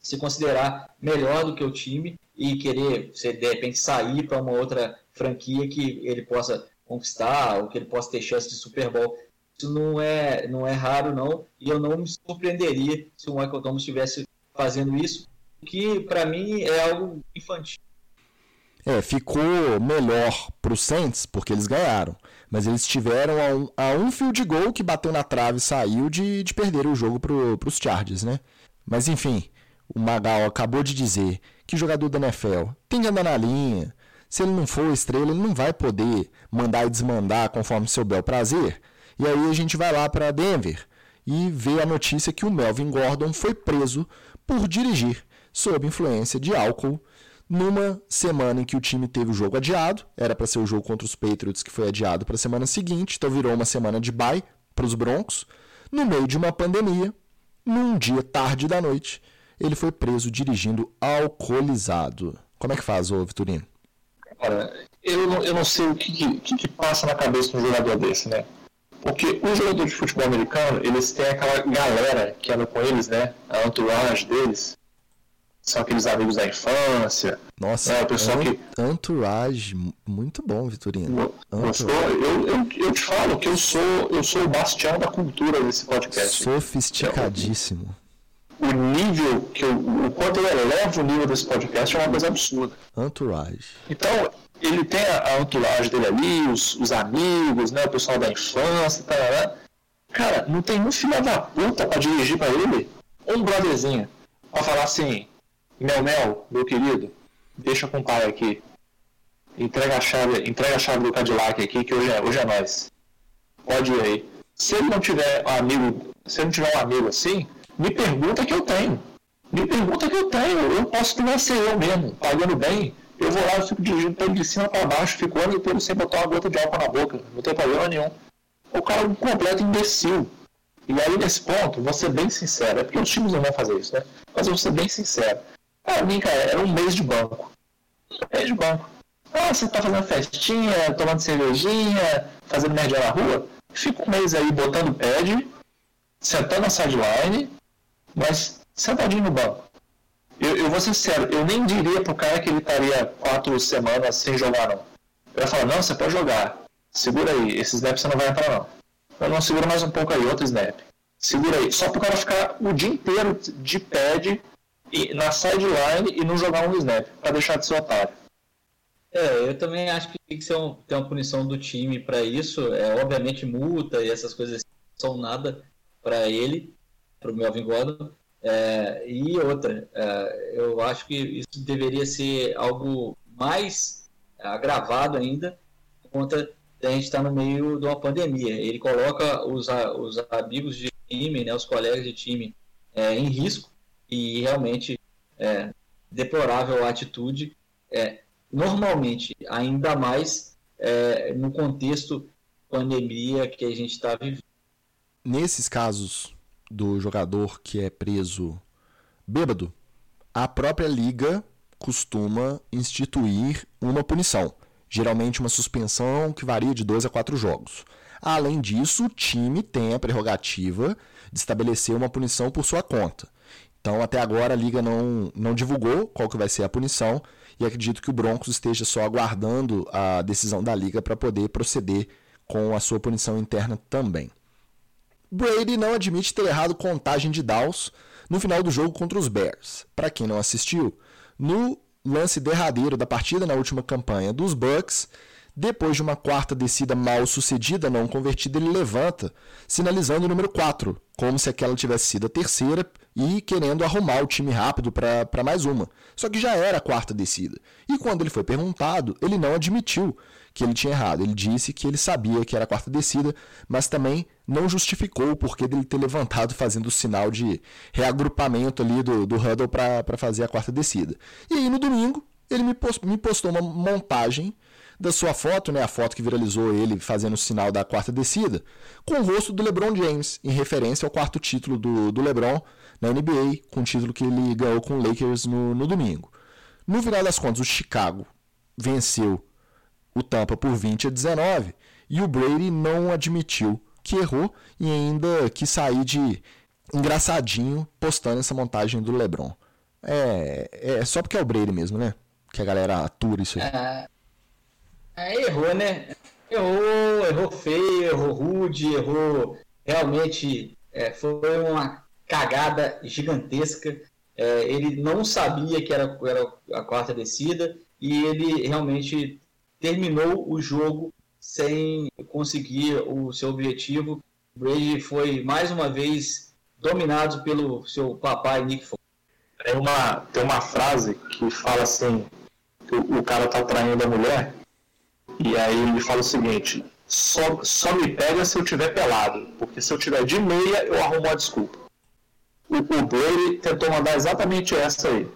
se considerar melhor do que o time e querer, se de repente, sair para uma outra franquia que ele possa conquistar ou que ele possa ter chance de Super Bowl. Isso não é raro, não, e eu não me surpreenderia se o Michael Thomas estivesse fazendo isso, que para mim é algo infantil. Ficou melhor para os Saints porque eles ganharam, mas eles tiveram a um field goal que bateu na trave e saiu de perder o jogo para os Chargers, né? Mas enfim, o Magal acabou de dizer que jogador da NFL tem que andar na linha. Se ele não for estrela, ele não vai poder mandar e desmandar conforme seu bel prazer. E aí a gente vai lá para Denver e vê a notícia que o Melvin Gordon foi preso por dirigir sob influência de álcool numa semana em que o time teve o jogo adiado. Era para ser o jogo contra os Patriots, que foi adiado para a semana seguinte, então virou uma semana de bye para os Broncos. No meio de uma pandemia, num dia tarde da noite, ele foi preso dirigindo alcoolizado. Como é que faz, ô Vitorino? Cara, eu não sei o que passa na cabeça de um jogador desse, né? Porque o jogador de futebol americano, eles têm aquela galera que anda com eles, né? A entourage deles. São aqueles amigos da infância. Nossa, né? O pessoal entourage, muito bom, Vitorino. Eu te falo que eu sou o bastião da cultura desse podcast. Sofisticadíssimo. O nível que o quanto eu elevo o nível desse podcast é uma coisa absurda. Entourage. Então, ele tem a entourage dele ali, os amigos, né, o pessoal da infância, tá. Cara, não tem um filho da puta pra dirigir pra ele ou um brotherzinho pra falar assim: Mel, meu querido, deixa com o pai aqui. Entrega a chave do Cadillac aqui, que hoje é nós. Pode ir aí. Se ele não tiver um amigo assim, me pergunta que eu tenho. Eu posso que vai ser eu mesmo, pagando bem. Eu vou lá, eu fico dirigindo pelo de cima para baixo, fico olhando pelo sem botar uma gota de álcool na boca. Não tem problema nenhum. O cara é um completo imbecil. E aí, nesse ponto, vou ser bem sincero. É porque os times não vão fazer isso, né? Mas eu vou ser bem sincero. Pra mim, cara, era um mês de banco. Ah, você tá fazendo festinha, tomando cervejinha, fazendo merda na rua? Fica um mês aí botando pad, sentando na sideline, mas sentadinho no banco. Eu vou ser sincero, eu nem diria pro cara que ele estaria 4 semanas sem jogar, não. Eu ia falar: não, você pode jogar, segura aí, esse snap você não vai entrar, não. Eu não seguro mais um pouco aí, outro snap. Segura aí, só pro cara ficar o dia inteiro de pad e na sideline e não jogar um snap, pra deixar de ser otário. Eu também acho que tem que ter uma punição do time pra isso. Obviamente multa e essas coisas são nada pra ele, pro Melvin Gordon. E outra, eu acho que isso deveria ser algo mais agravado ainda, por conta da gente estar no meio de uma pandemia. Ele coloca os amigos de time, né, os colegas de time em risco, e realmente é deplorável a atitude, normalmente, ainda mais no contexto pandemia que a gente está vivendo. Nesses casos do jogador que é preso bêbado, a própria liga costuma instituir uma punição, geralmente uma suspensão que varia de 2 a 4 jogos. Além disso, o time tem a prerrogativa de estabelecer uma punição por sua conta. Então, até agora, a liga não divulgou qual que vai ser a punição, e acredito que o Broncos esteja só aguardando a decisão da liga para poder proceder com a sua punição interna também. Brady não admite ter errado contagem de downs no final do jogo contra os Bears. Para quem não assistiu, no lance derradeiro da partida na última campanha dos Bucks, depois de uma quarta descida mal sucedida, não convertida, ele levanta, sinalizando o número 4, como se aquela tivesse sido a terceira e querendo arrumar o time rápido para mais uma. Só que já era a quarta descida. E quando ele foi perguntado, ele não admitiu que ele tinha errado. Ele disse que ele sabia que era a quarta descida, mas também não justificou o porquê dele ter levantado fazendo o sinal de reagrupamento ali do huddle para fazer a quarta descida. E aí no domingo ele me postou uma montagem da sua foto, né, a foto que viralizou ele fazendo o sinal da quarta descida, com o rosto do LeBron James, em referência ao quarto título do LeBron na NBA, com o título que ele ganhou com o Lakers no domingo. No final das contas, o Chicago venceu o Tampa por 20-19 e o Brady não admitiu que errou e ainda quis sair de engraçadinho postando essa montagem do LeBron. É só porque é o Brady mesmo, né? Que a galera atura isso aí. Errou, né? Errou feio, errou rude, errou... Realmente foi uma cagada gigantesca. Ele não sabia que era a quarta descida e ele realmente terminou o jogo sem conseguir o seu objetivo. O Brady foi, mais uma vez, dominado pelo seu papai Nick Foles. Tem uma frase que fala assim, o cara tá traindo a mulher, e aí ele fala o seguinte, só me pega se eu tiver pelado, porque se eu tiver de meia, eu arrumo uma desculpa. O Brady tentou mandar exatamente essa aí.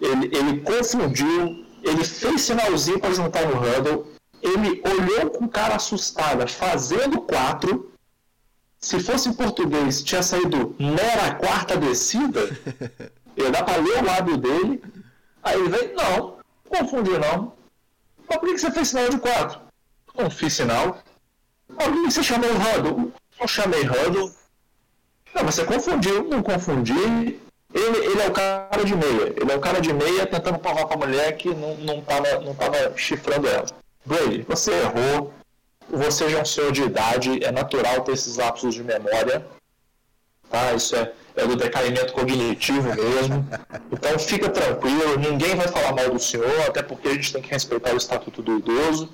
Ele confundiu, ele fez sinalzinho para juntar no huddle, ele olhou com cara assustada, fazendo 4. Se fosse em português, tinha saído mera quarta descida. Eu dá pra ler o lábio dele. Aí ele vem, não confundiu não. Mas por que você fez sinal de 4? Não fiz sinal. Mas por que você chamou o Huddle? Não chamei Huddle. Não, você confundiu. Não confundi. Ele é o cara de meia. Ele é o cara de meia tentando provar pra mulher que não tava chifrando ela. Brady, você errou. Você já é um senhor de idade. É natural ter esses lapsos de memória. Tá, isso é do decaimento cognitivo mesmo. Então fica tranquilo, ninguém vai falar mal do senhor, até porque a gente tem que respeitar o estatuto do idoso.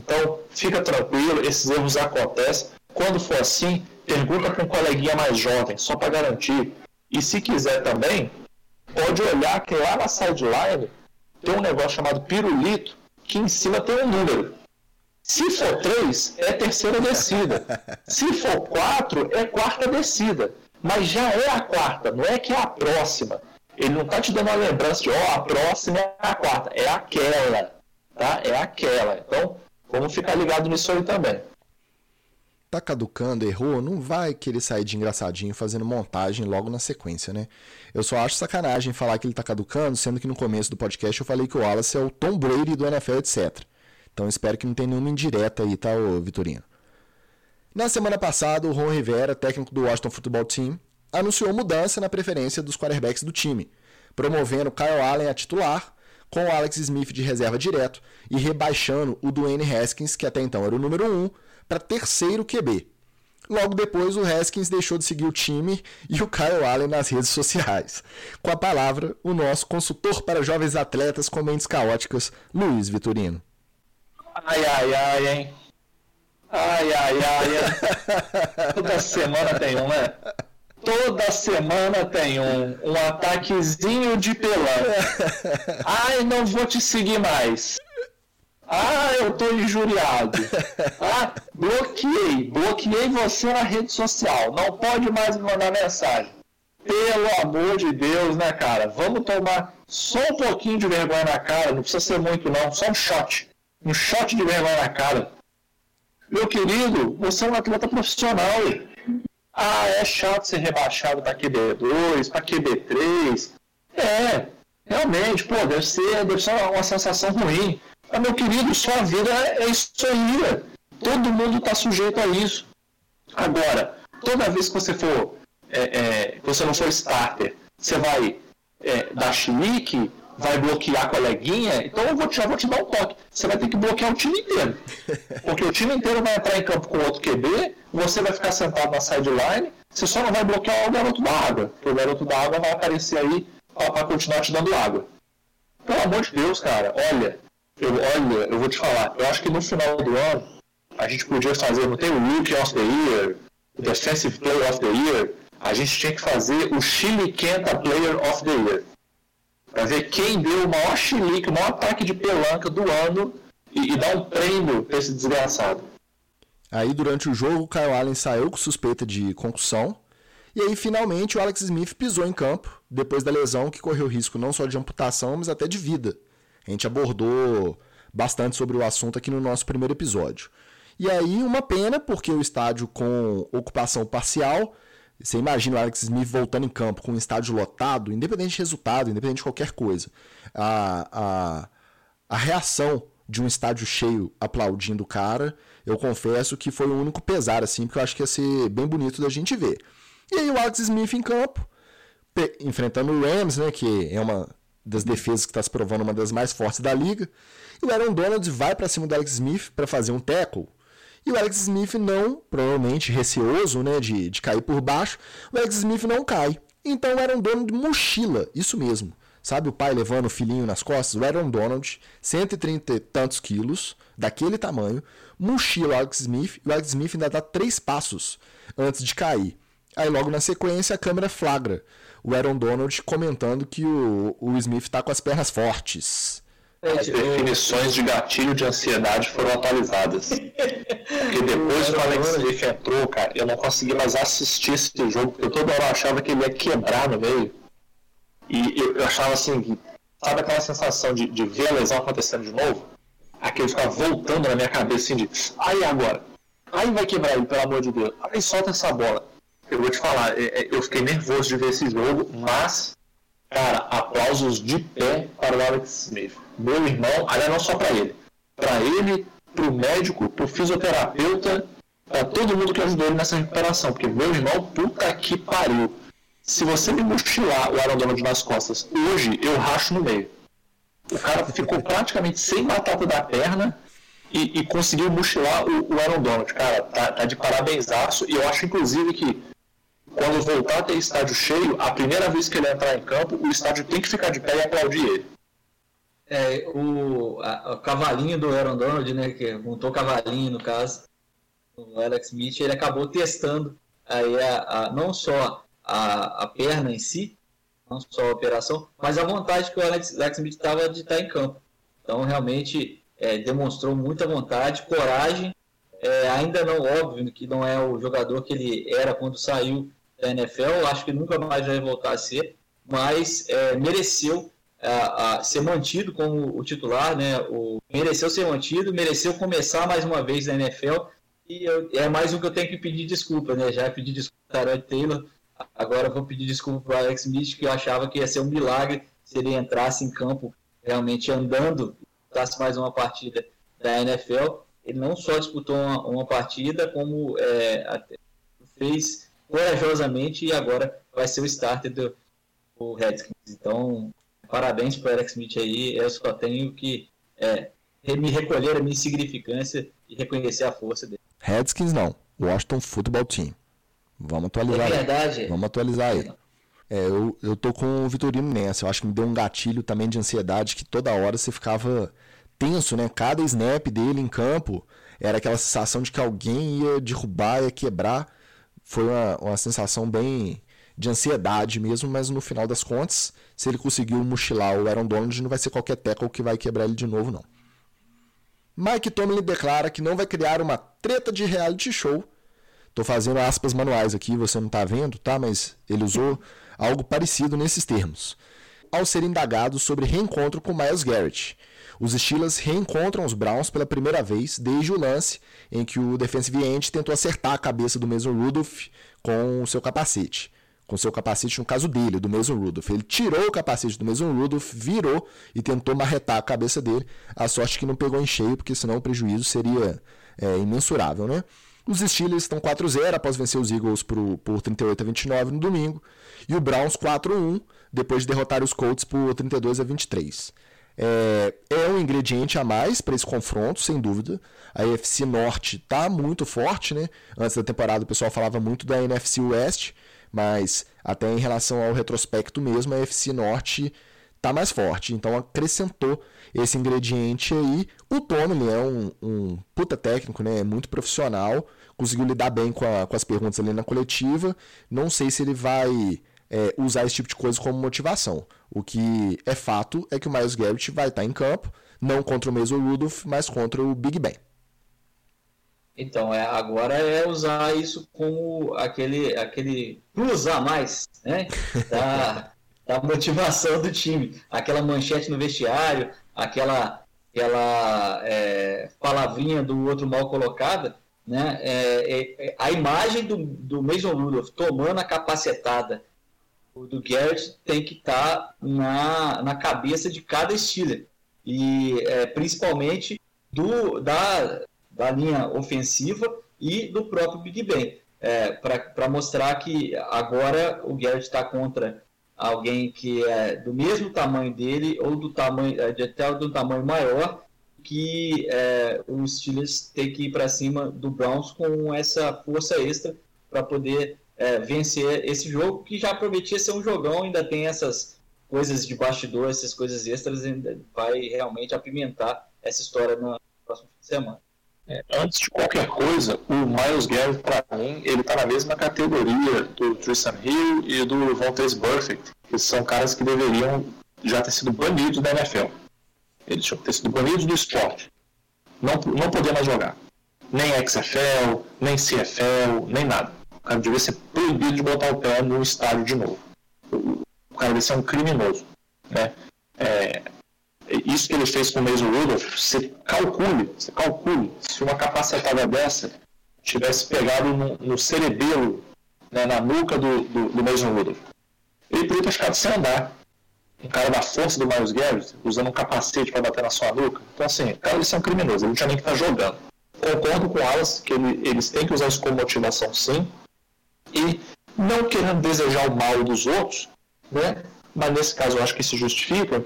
Então fica tranquilo, esses erros acontecem. Quando for assim, pergunta para um coleguinha mais jovem, só para garantir. E se quiser também, pode olhar que lá na sideline tem um negócio chamado pirulito, que em cima tem um número. Se for 3, é terceira descida. Se for 4, é quarta descida. Mas já é a quarta, não é que é a próxima. Ele não está te dando a lembrança de, a próxima é a quarta. É aquela, tá? É aquela. Então, vamos ficar ligado nisso aí também. Tá caducando, errou, não vai querer sair de engraçadinho fazendo montagem logo na sequência, né? Eu só acho sacanagem falar que ele tá caducando, sendo que no começo do podcast eu falei que o Wallace é o Tom Brady do NFL, etc. Então espero que não tenha nenhuma indireta aí, tá, ô Vitorino? Na semana passada, o Ron Rivera, técnico do Washington Football Team, anunciou mudança na preferência dos quarterbacks do time, promovendo Kyle Allen a titular, com o Alex Smith de reserva direto e rebaixando o Dwayne Haskins, que até então era o número 1, para terceiro QB. Logo depois, o Haskins deixou de seguir o time e o Kyle Allen nas redes sociais. Com a palavra, o nosso consultor para jovens atletas com mentes caóticas, Luiz Vitorino. Ai, ai, ai, hein? Ai, ai, ai, ai. Toda semana tem um, né? Toda semana tem um ataquezinho de pelão. Ai, não vou te seguir mais. Ah, eu tô injuriado. Ah, bloqueei você na rede social. Não pode mais me mandar mensagem. Pelo amor de Deus, né, cara? Vamos tomar só um pouquinho de vergonha na cara. Não precisa ser muito, não. Só um shot. Um shot de vergonha na cara. Meu querido, você é um atleta profissional. É chato ser rebaixado para QB2, para QB3. Realmente, pô, deve ser uma sensação ruim. Mas, meu querido, sua vida é isso aí. Todo mundo está sujeito a isso. Agora, toda vez que você for, você não for starter, você vai dar chilique, vai bloquear a coleguinha, então eu já vou te dar um toque. Você vai ter que bloquear o time inteiro. Porque o time inteiro vai entrar em campo com outro QB, você vai ficar sentado na sideline, você só não vai bloquear o garoto da água, porque o garoto da água vai aparecer aí para continuar te dando água. Pelo amor de Deus, cara, olha, eu vou te falar, eu acho que no final do ano, a gente podia fazer, não tem o Rookie of the Year, o Defensive Player of the Year, a gente tinha que fazer o Chile Quenta Player of the Year. Pra ver quem deu o maior chilique, o maior ataque de pelanca do ano e dar um prêmio pra esse desgraçado. Aí, durante o jogo, o Kyle Allen saiu com suspeita de concussão. E aí, finalmente, o Alex Smith pisou em campo, depois da lesão que correu risco não só de amputação, mas até de vida. A gente abordou bastante sobre o assunto aqui no nosso primeiro episódio. E aí, uma pena, porque o estádio com ocupação parcial, você imagina o Alex Smith voltando em campo com um estádio lotado, independente de resultado, independente de qualquer coisa. A reação de um estádio cheio aplaudindo o cara, eu confesso que foi o único pesar, assim, porque eu acho que ia ser bem bonito da gente ver. E aí o Alex Smith em campo, enfrentando o Rams, né, que é uma das defesas que está se provando uma das mais fortes da liga, e o Aaron Donald vai para cima do Alex Smith para fazer um tackle. E o Alex Smith não, provavelmente receoso, né, de cair por baixo, o Alex Smith não cai. Então o Aaron Donald mochila, isso mesmo. Sabe o pai levando o filhinho nas costas? O Aaron Donald, 130 e tantos quilos, daquele tamanho, mochila o Alex Smith, e o Alex Smith ainda dá 3 passos antes de cair. Aí logo na sequência a câmera flagra o Aaron Donald comentando que o Smith está com as pernas fortes. As definições de gatilho de ansiedade foram atualizadas. Porque depois que o Alex Smith entrou, cara, eu não consegui mais assistir esse jogo, porque eu toda hora achava que ele ia quebrar no meio. E eu achava assim, sabe aquela sensação de ver a lesão acontecendo de novo? Aquilo ficava voltando na minha cabeça assim de, aí agora, aí vai quebrar ele, pelo amor de Deus, aí solta essa bola. Eu vou te falar, eu fiquei nervoso de ver esse jogo, mas, cara, aplausos de pé para o Alex Smith. Meu irmão, aliás, não só para ele, pro médico, pro fisioterapeuta, para todo mundo que ajudou ele nessa recuperação, porque meu irmão, puta que pariu. Se você me mochilar o Aaron Donald nas costas, hoje eu racho no meio. O cara ficou praticamente sem batata da perna e conseguiu mochilar o Aaron Donald. Cara, tá de parabenzaço. E eu acho, inclusive, que quando voltar a ter estádio cheio, a primeira vez que ele entrar em campo, o estádio tem que ficar de pé e aplaudir ele. É, o cavalinho do Aaron Donald, né, que montou o cavalinho, no caso, o Alex Smith, ele acabou testando aí não só a perna em si, não só a operação, mas a vontade que o Alex Smith estava de estar em campo. Então, realmente, demonstrou muita vontade, coragem. Ainda não, óbvio, que não é o jogador que ele era quando saiu da NFL. Acho que nunca mais vai voltar a ser, mas mereceu ser mantido como o titular, né? Mereceu ser mantido, mereceu começar mais uma vez na NFL. E é mais um que eu tenho que pedir desculpa, né? Já pedi desculpa ao Tyrod Taylor. Agora eu vou pedir desculpa para o Alex Smith, que eu achava que ia ser um milagre se ele entrasse em campo realmente andando, disputasse mais uma partida da NFL. Ele não só disputou uma partida, como fez corajosamente, e agora vai ser o starter do Redskins. Então, parabéns para o Alex Smith aí. Eu só tenho que me recolher a minha insignificância e reconhecer a força dele. Redskins não, Washington Football Team. Vamos atualizar aí. Vamos atualizar aí. Eu tô com o Vitorino nessa. Eu acho que me deu um gatilho também de ansiedade, que toda hora você ficava tenso, né? Cada snap dele em campo era aquela sensação de que alguém ia derrubar, ia quebrar. Foi uma sensação bem de ansiedade mesmo, mas no final das contas, se ele conseguiu mochilar o Aaron Donald, não vai ser qualquer tackle que vai quebrar ele de novo, não. Mike Tomlin declara que não vai criar uma treta de reality show. Tô fazendo aspas manuais aqui, você não tá vendo, tá? Mas ele usou algo parecido nesses termos. Ao ser indagado sobre reencontro com Myles Garrett, os Steelers reencontram os Browns pela primeira vez desde o lance em que o defensive end tentou acertar a cabeça do Mason Rudolph com o seu capacete. Com o seu capacete, no caso dele, do Mason Rudolph. Ele tirou o capacete do Mason Rudolph, virou e tentou marretar a cabeça dele. A sorte que não pegou em cheio, porque senão o prejuízo seria imensurável, né? Os Steelers estão 4-0 após vencer os Eagles por 38-29 no domingo. E o Browns 4-1 depois de derrotar os Colts por 32-23. É um ingrediente a mais para esse confronto, sem dúvida. A NFC Norte está muito forte, né? Antes da temporada o pessoal falava muito da NFC West, mas até em relação ao retrospecto mesmo, a NFC Norte está mais forte. Então acrescentou esse ingrediente aí. O Tomlin é um puta técnico, né? É muito profissional, conseguiu lidar bem com as perguntas ali na coletiva. Não sei se ele vai usar esse tipo de coisa como motivação. O que é fato é que o Myles Garrett vai estar em campo, não contra o Mason Rudolph, mas contra o Big Ben. Então, agora é usar isso como aquele plus a mais, né? Da motivação do time, aquela manchete no vestiário, aquela aquela palavrinha do outro mal colocada, né? A imagem do Mason Rudolph tomando a capacetada do Garrett tem que estar na cabeça de cada Steeler, e principalmente da linha ofensiva e do próprio Big Ben, para mostrar que agora o Garrett está contra alguém que é do mesmo tamanho dele ou do tamanho, até do tamanho maior, que os Steelers tem que ir para cima do Browns com essa força extra para poder vencer esse jogo, que já prometia ser um jogão. Ainda tem essas coisas de bastidor, essas coisas extras, ainda vai realmente apimentar essa história no próximo fim de semana. Antes de qualquer coisa, o Myles Garrett, para mim, ele está na mesma categoria do Tristan Hill e do Vontaze Burfict, que são caras que deveriam já ter sido banidos da NFL. Eles tinham que ter sido banidos do esporte. Não poder mais jogar. Nem XFL, nem CFL, nem nada. O cara devia ser proibido de botar o pé no estádio de novo. O cara devia ser um criminoso, né? Isso que ele fez com o Mason Rudolph, você calcule se uma capacetada dessa tivesse pegado no cerebelo, né, na nuca do Mason Rudolph. Ele poderia ter ficado sem andar. Um cara da força do Myles Garrett, usando um capacete para bater na sua nuca. Então, assim, o cara, eles são criminosos, ele não tinha nem que estar jogando. Concordo com o Alex que eles têm que usar isso como motivação, sim. E não querendo desejar o mal dos outros, né, mas nesse caso eu acho que se justifica.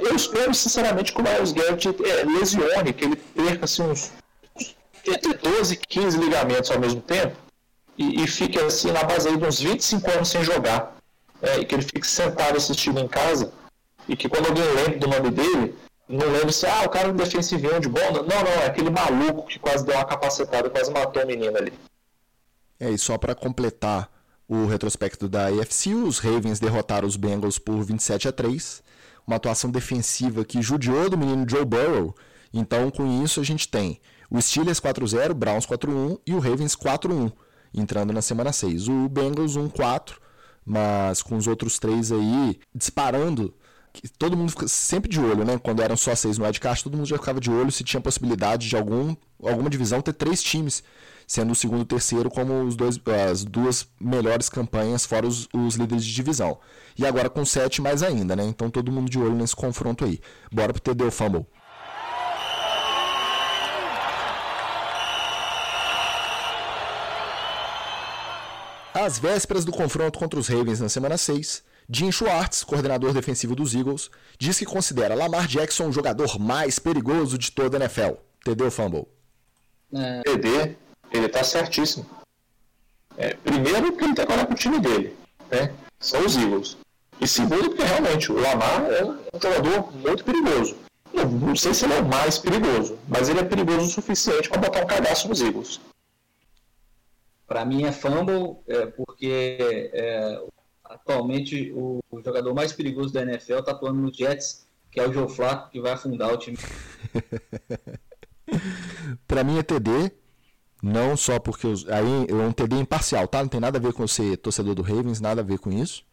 Eu espero, sinceramente, que o Myles Garrett lesione, que ele perca assim, entre 12 e 15 ligamentos ao mesmo tempo, e fique assim, na base aí de uns 25 anos sem jogar. E que ele fique sentado assistindo em casa, e que quando alguém lembre do nome dele, não lembre se, o cara é um defensivinho de bola. Não, é aquele maluco que quase deu uma capacetada, quase matou o menino ali. E só para completar o retrospecto da AFC, os Ravens derrotaram os Bengals por 27-3. Uma atuação defensiva que judiou do menino Joe Burrow. Então, com isso, a gente tem o Steelers 4-0, Browns 4-1 e o Ravens 4-1, entrando na semana 6. O Bengals 1-4, mas com os outros três aí disparando. Todo mundo fica sempre de olho, né? Quando eram só 6 no wildcard, todo mundo já ficava de olho se tinha possibilidade de alguma divisão ter 3 times, sendo o segundo e o terceiro como as duas melhores campanhas, fora os líderes de divisão. E agora com 7 mais ainda, né? Então todo mundo de olho nesse confronto aí. Bora pro TD ou Fumble. Às vésperas do confronto contra os Ravens na semana 6, Jim Schwartz, coordenador defensivo dos Eagles, diz que considera Lamar Jackson o jogador mais perigoso de toda a NFL. TD ou Fumble? TD. Ele está certíssimo. Primeiro, porque ele tem que olhar para o time dele, né? São os Eagles. E segundo, porque realmente o Lamar é um jogador muito perigoso. Não sei se ele é o mais perigoso, mas ele é perigoso o suficiente para botar um cagaço nos Eagles. Para mim é fumble, porque atualmente o jogador mais perigoso da NFL está atuando no Jets, que é o Joe Flacco, que vai afundar o time. Para mim é TD. Não só porque... Aí é um TD imparcial, tá? Não tem nada a ver com ser torcedor do Ravens, nada a ver com isso.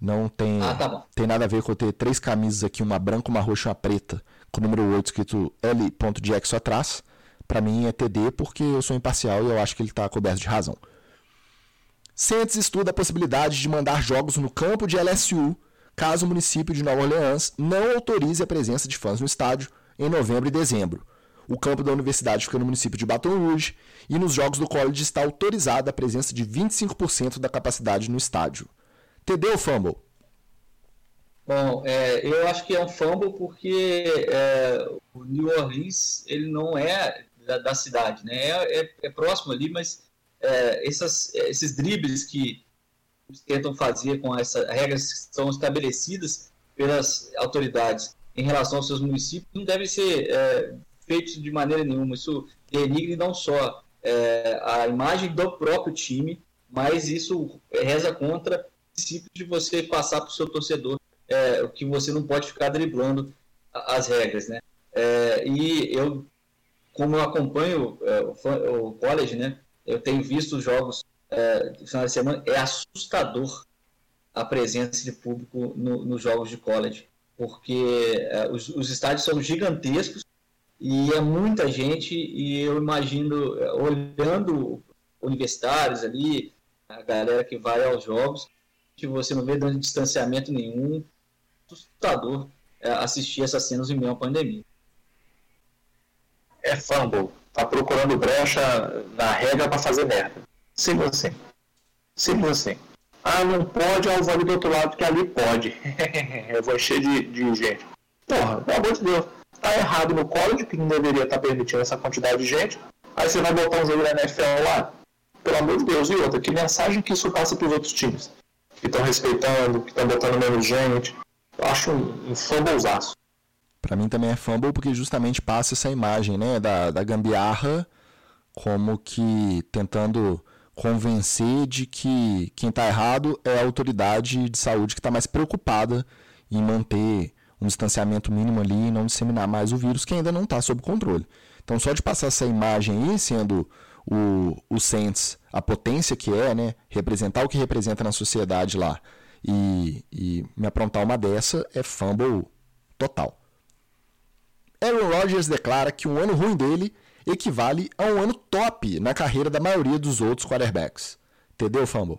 Não tem... tá bom. Tem nada a ver com eu ter 3 camisas aqui, uma branca, uma roxa e uma preta, com o número 8 escrito L. Jackson atrás. Pra mim é TD porque eu sou imparcial e eu acho que ele tá coberto de razão. Saints estuda a possibilidade de mandar jogos no campo de LSU, caso o município de Nova Orleans não autorize a presença de fãs no estádio em novembro e dezembro. O campo da universidade fica no município de Baton Rouge e nos jogos do college está autorizada a presença de 25% da capacidade no estádio. TD ou fumble? Bom, eu acho que é um fumble porque o New Orleans, ele não é da cidade, né? É próximo ali, mas esses dribles que tentam fazer com essas regras que são estabelecidas pelas autoridades em relação aos seus municípios não devem ser... feito de maneira nenhuma. Isso denigre não só a imagem do próprio time, mas isso reza contra o princípio de você passar para o seu torcedor que você não pode ficar driblando as regras, né? E eu, como eu acompanho o college, né, eu tenho visto os jogos no final de semana, é assustador a presença de público nos jogos de college. porque os estádios são gigantescos e é muita gente, e eu imagino, olhando universitários ali, a galera que vai aos jogos, que você não vê dando distanciamento nenhum, assustador assistir essas cenas em meio à pandemia. É fumble, tá procurando brecha na regra para fazer merda. Sim. Ah, não pode, eu vou ali do outro lado, que ali pode. Eu vou encher de gente. Porra, pelo amor de Deus. Tá errado no college, que não deveria estar permitindo essa quantidade de gente. Aí você vai botar um jogo da NFL lá? Pelo amor de Deus. E outra, que mensagem que isso passa para os outros times? Que estão respeitando, que estão botando menos gente. Eu acho um fumblezaço. Pra mim também é fumble, porque justamente passa essa imagem, né, da gambiarra, como que tentando convencer de que quem tá errado é a autoridade de saúde que tá mais preocupada em manter um distanciamento mínimo ali e não disseminar mais o vírus, que ainda não tá sob controle. Então só de passar essa imagem aí, sendo o Saints a potência que é, né, representar o que representa na sociedade lá e me aprontar uma dessa, é fumble total. Aaron Rodgers declara que um ano ruim dele equivale a um ano top na carreira da maioria dos outros quarterbacks. Entendeu, fumble?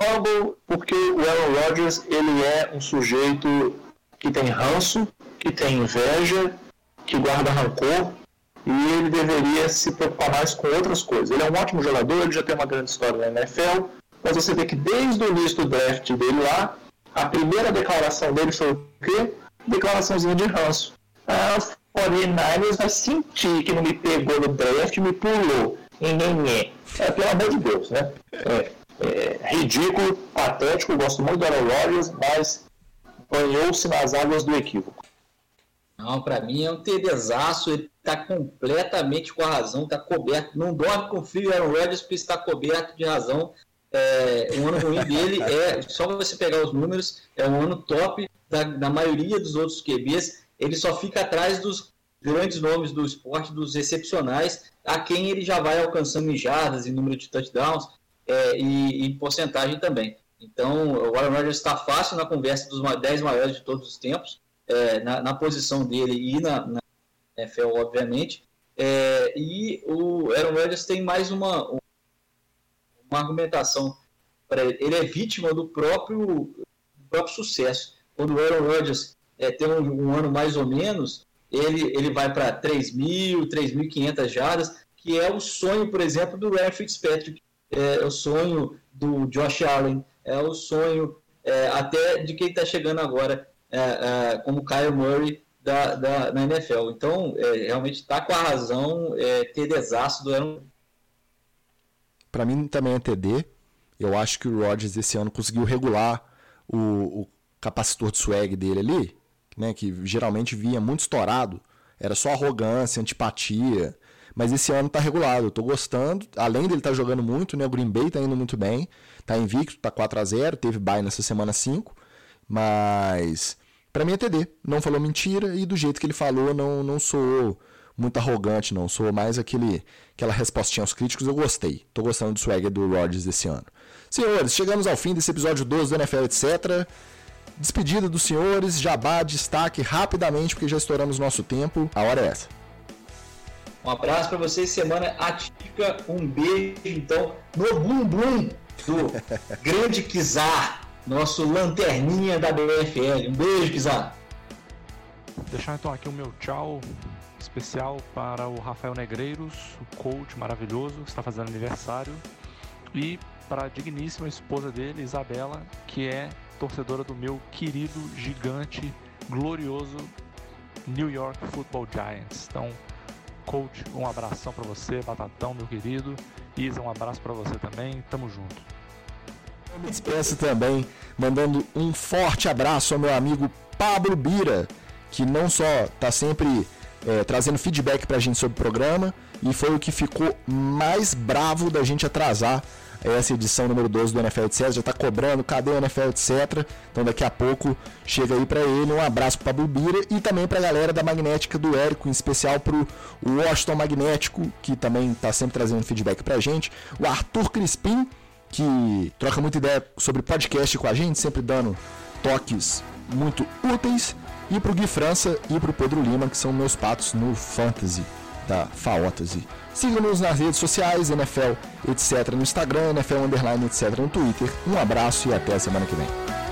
Fumble, porque o Aaron Rodgers, ele é um sujeito que tem ranço, que tem inveja, que guarda rancor, e ele deveria se preocupar mais com outras coisas. Ele é um ótimo jogador, ele já tem uma grande história na NFL, mas você vê que desde o início do draft dele lá, a primeira declaração dele foi o quê? Declaraçãozinha de ranço. Ah, o 49ers vai sentir que não me pegou no draft, me pulou. É, pelo amor de Deus, né? É ridículo, patético, gosto muito do Aaron Rodgers, mas banhou-se nas águas do equívoco. Não, pra mim é um TDzaço, ele tá completamente com a razão, tá coberto, não dorme com o filho Aaron Rodgers, porque está coberto de razão. O ano ruim dele é, só você pegar os números, é um ano top da maioria dos outros QBs. Ele só fica atrás dos grandes nomes do esporte, dos excepcionais, a quem ele já vai alcançando em jardas, em número de touchdowns e em porcentagem também. Então, o Aaron Rodgers está fácil na conversa dos 10 maiores de todos os tempos, na posição dele e na NFL, obviamente. E o Aaron Rodgers tem mais uma argumentação para ele. Ele é vítima do próprio sucesso. Quando o Aaron Rodgers tem um ano mais ou menos, ele vai para 3.000, 3.500 jardas, que é o sonho, por exemplo, do Ryan Fitzpatrick, é o sonho do Josh Allen, é o sonho até de quem está chegando agora, como Kyle Murray na NFL. Então, realmente está com a razão ter desastre do ano. Para mim também é TD. Eu acho que o Rodgers esse ano conseguiu regular o capacitor de swag dele ali, né, que geralmente vinha muito estourado, era só arrogância, antipatia, mas esse ano tá regulado, eu tô gostando, além dele tá jogando muito, né, o Green Bay tá indo muito bem, tá invicto, tá 4-0, teve bye nessa semana 5, mas pra mim é TD, não falou mentira, e do jeito que ele falou, não sou muito arrogante não, sou mais aquela respostinha aos críticos, eu gostei, tô gostando do swag do Rodgers esse ano. Senhores, chegamos ao fim desse episódio 12 do NFL, etc., despedida dos senhores, jabá, destaque rapidamente, porque já estouramos nosso tempo. A hora é essa. Um abraço para vocês, semana atípica. Um beijo, então, no bumbum do grande Kizar, nosso lanterninha da BFL. Um beijo, Kizar. Vou deixar então aqui o meu tchau especial para o Rafael Negreiros, o coach maravilhoso, que está fazendo aniversário, e para a digníssima esposa dele, Isabela, que é torcedora do meu querido, gigante, glorioso New York Football Giants. Então, coach, um abração pra você, Batatão, meu querido. Isa, um abraço pra você também. Tamo junto. Eu me despeço também, mandando um forte abraço ao meu amigo Pablo Bira, que não só tá sempre trazendo feedback pra gente sobre o programa, e foi o que ficou mais bravo da gente atrasar essa edição número 12 do NFL, etc. Já está cobrando, cadê o NFL, etc. Então daqui a pouco chega aí para ele. Um abraço para Pablo Bira e também para a galera da Magnética do Érico, em especial para o Washington Magnético, que também está sempre trazendo feedback para a gente. O Arthur Crispim, que troca muita ideia sobre podcast com a gente, sempre dando toques muito úteis, e pro Gui França e pro Pedro Lima, que são meus patos no Fantasy da Faótase. Sigam-nos nas redes sociais, NFL, etc. no Instagram, NFL_, etc. no Twitter. Um abraço e até a semana que vem.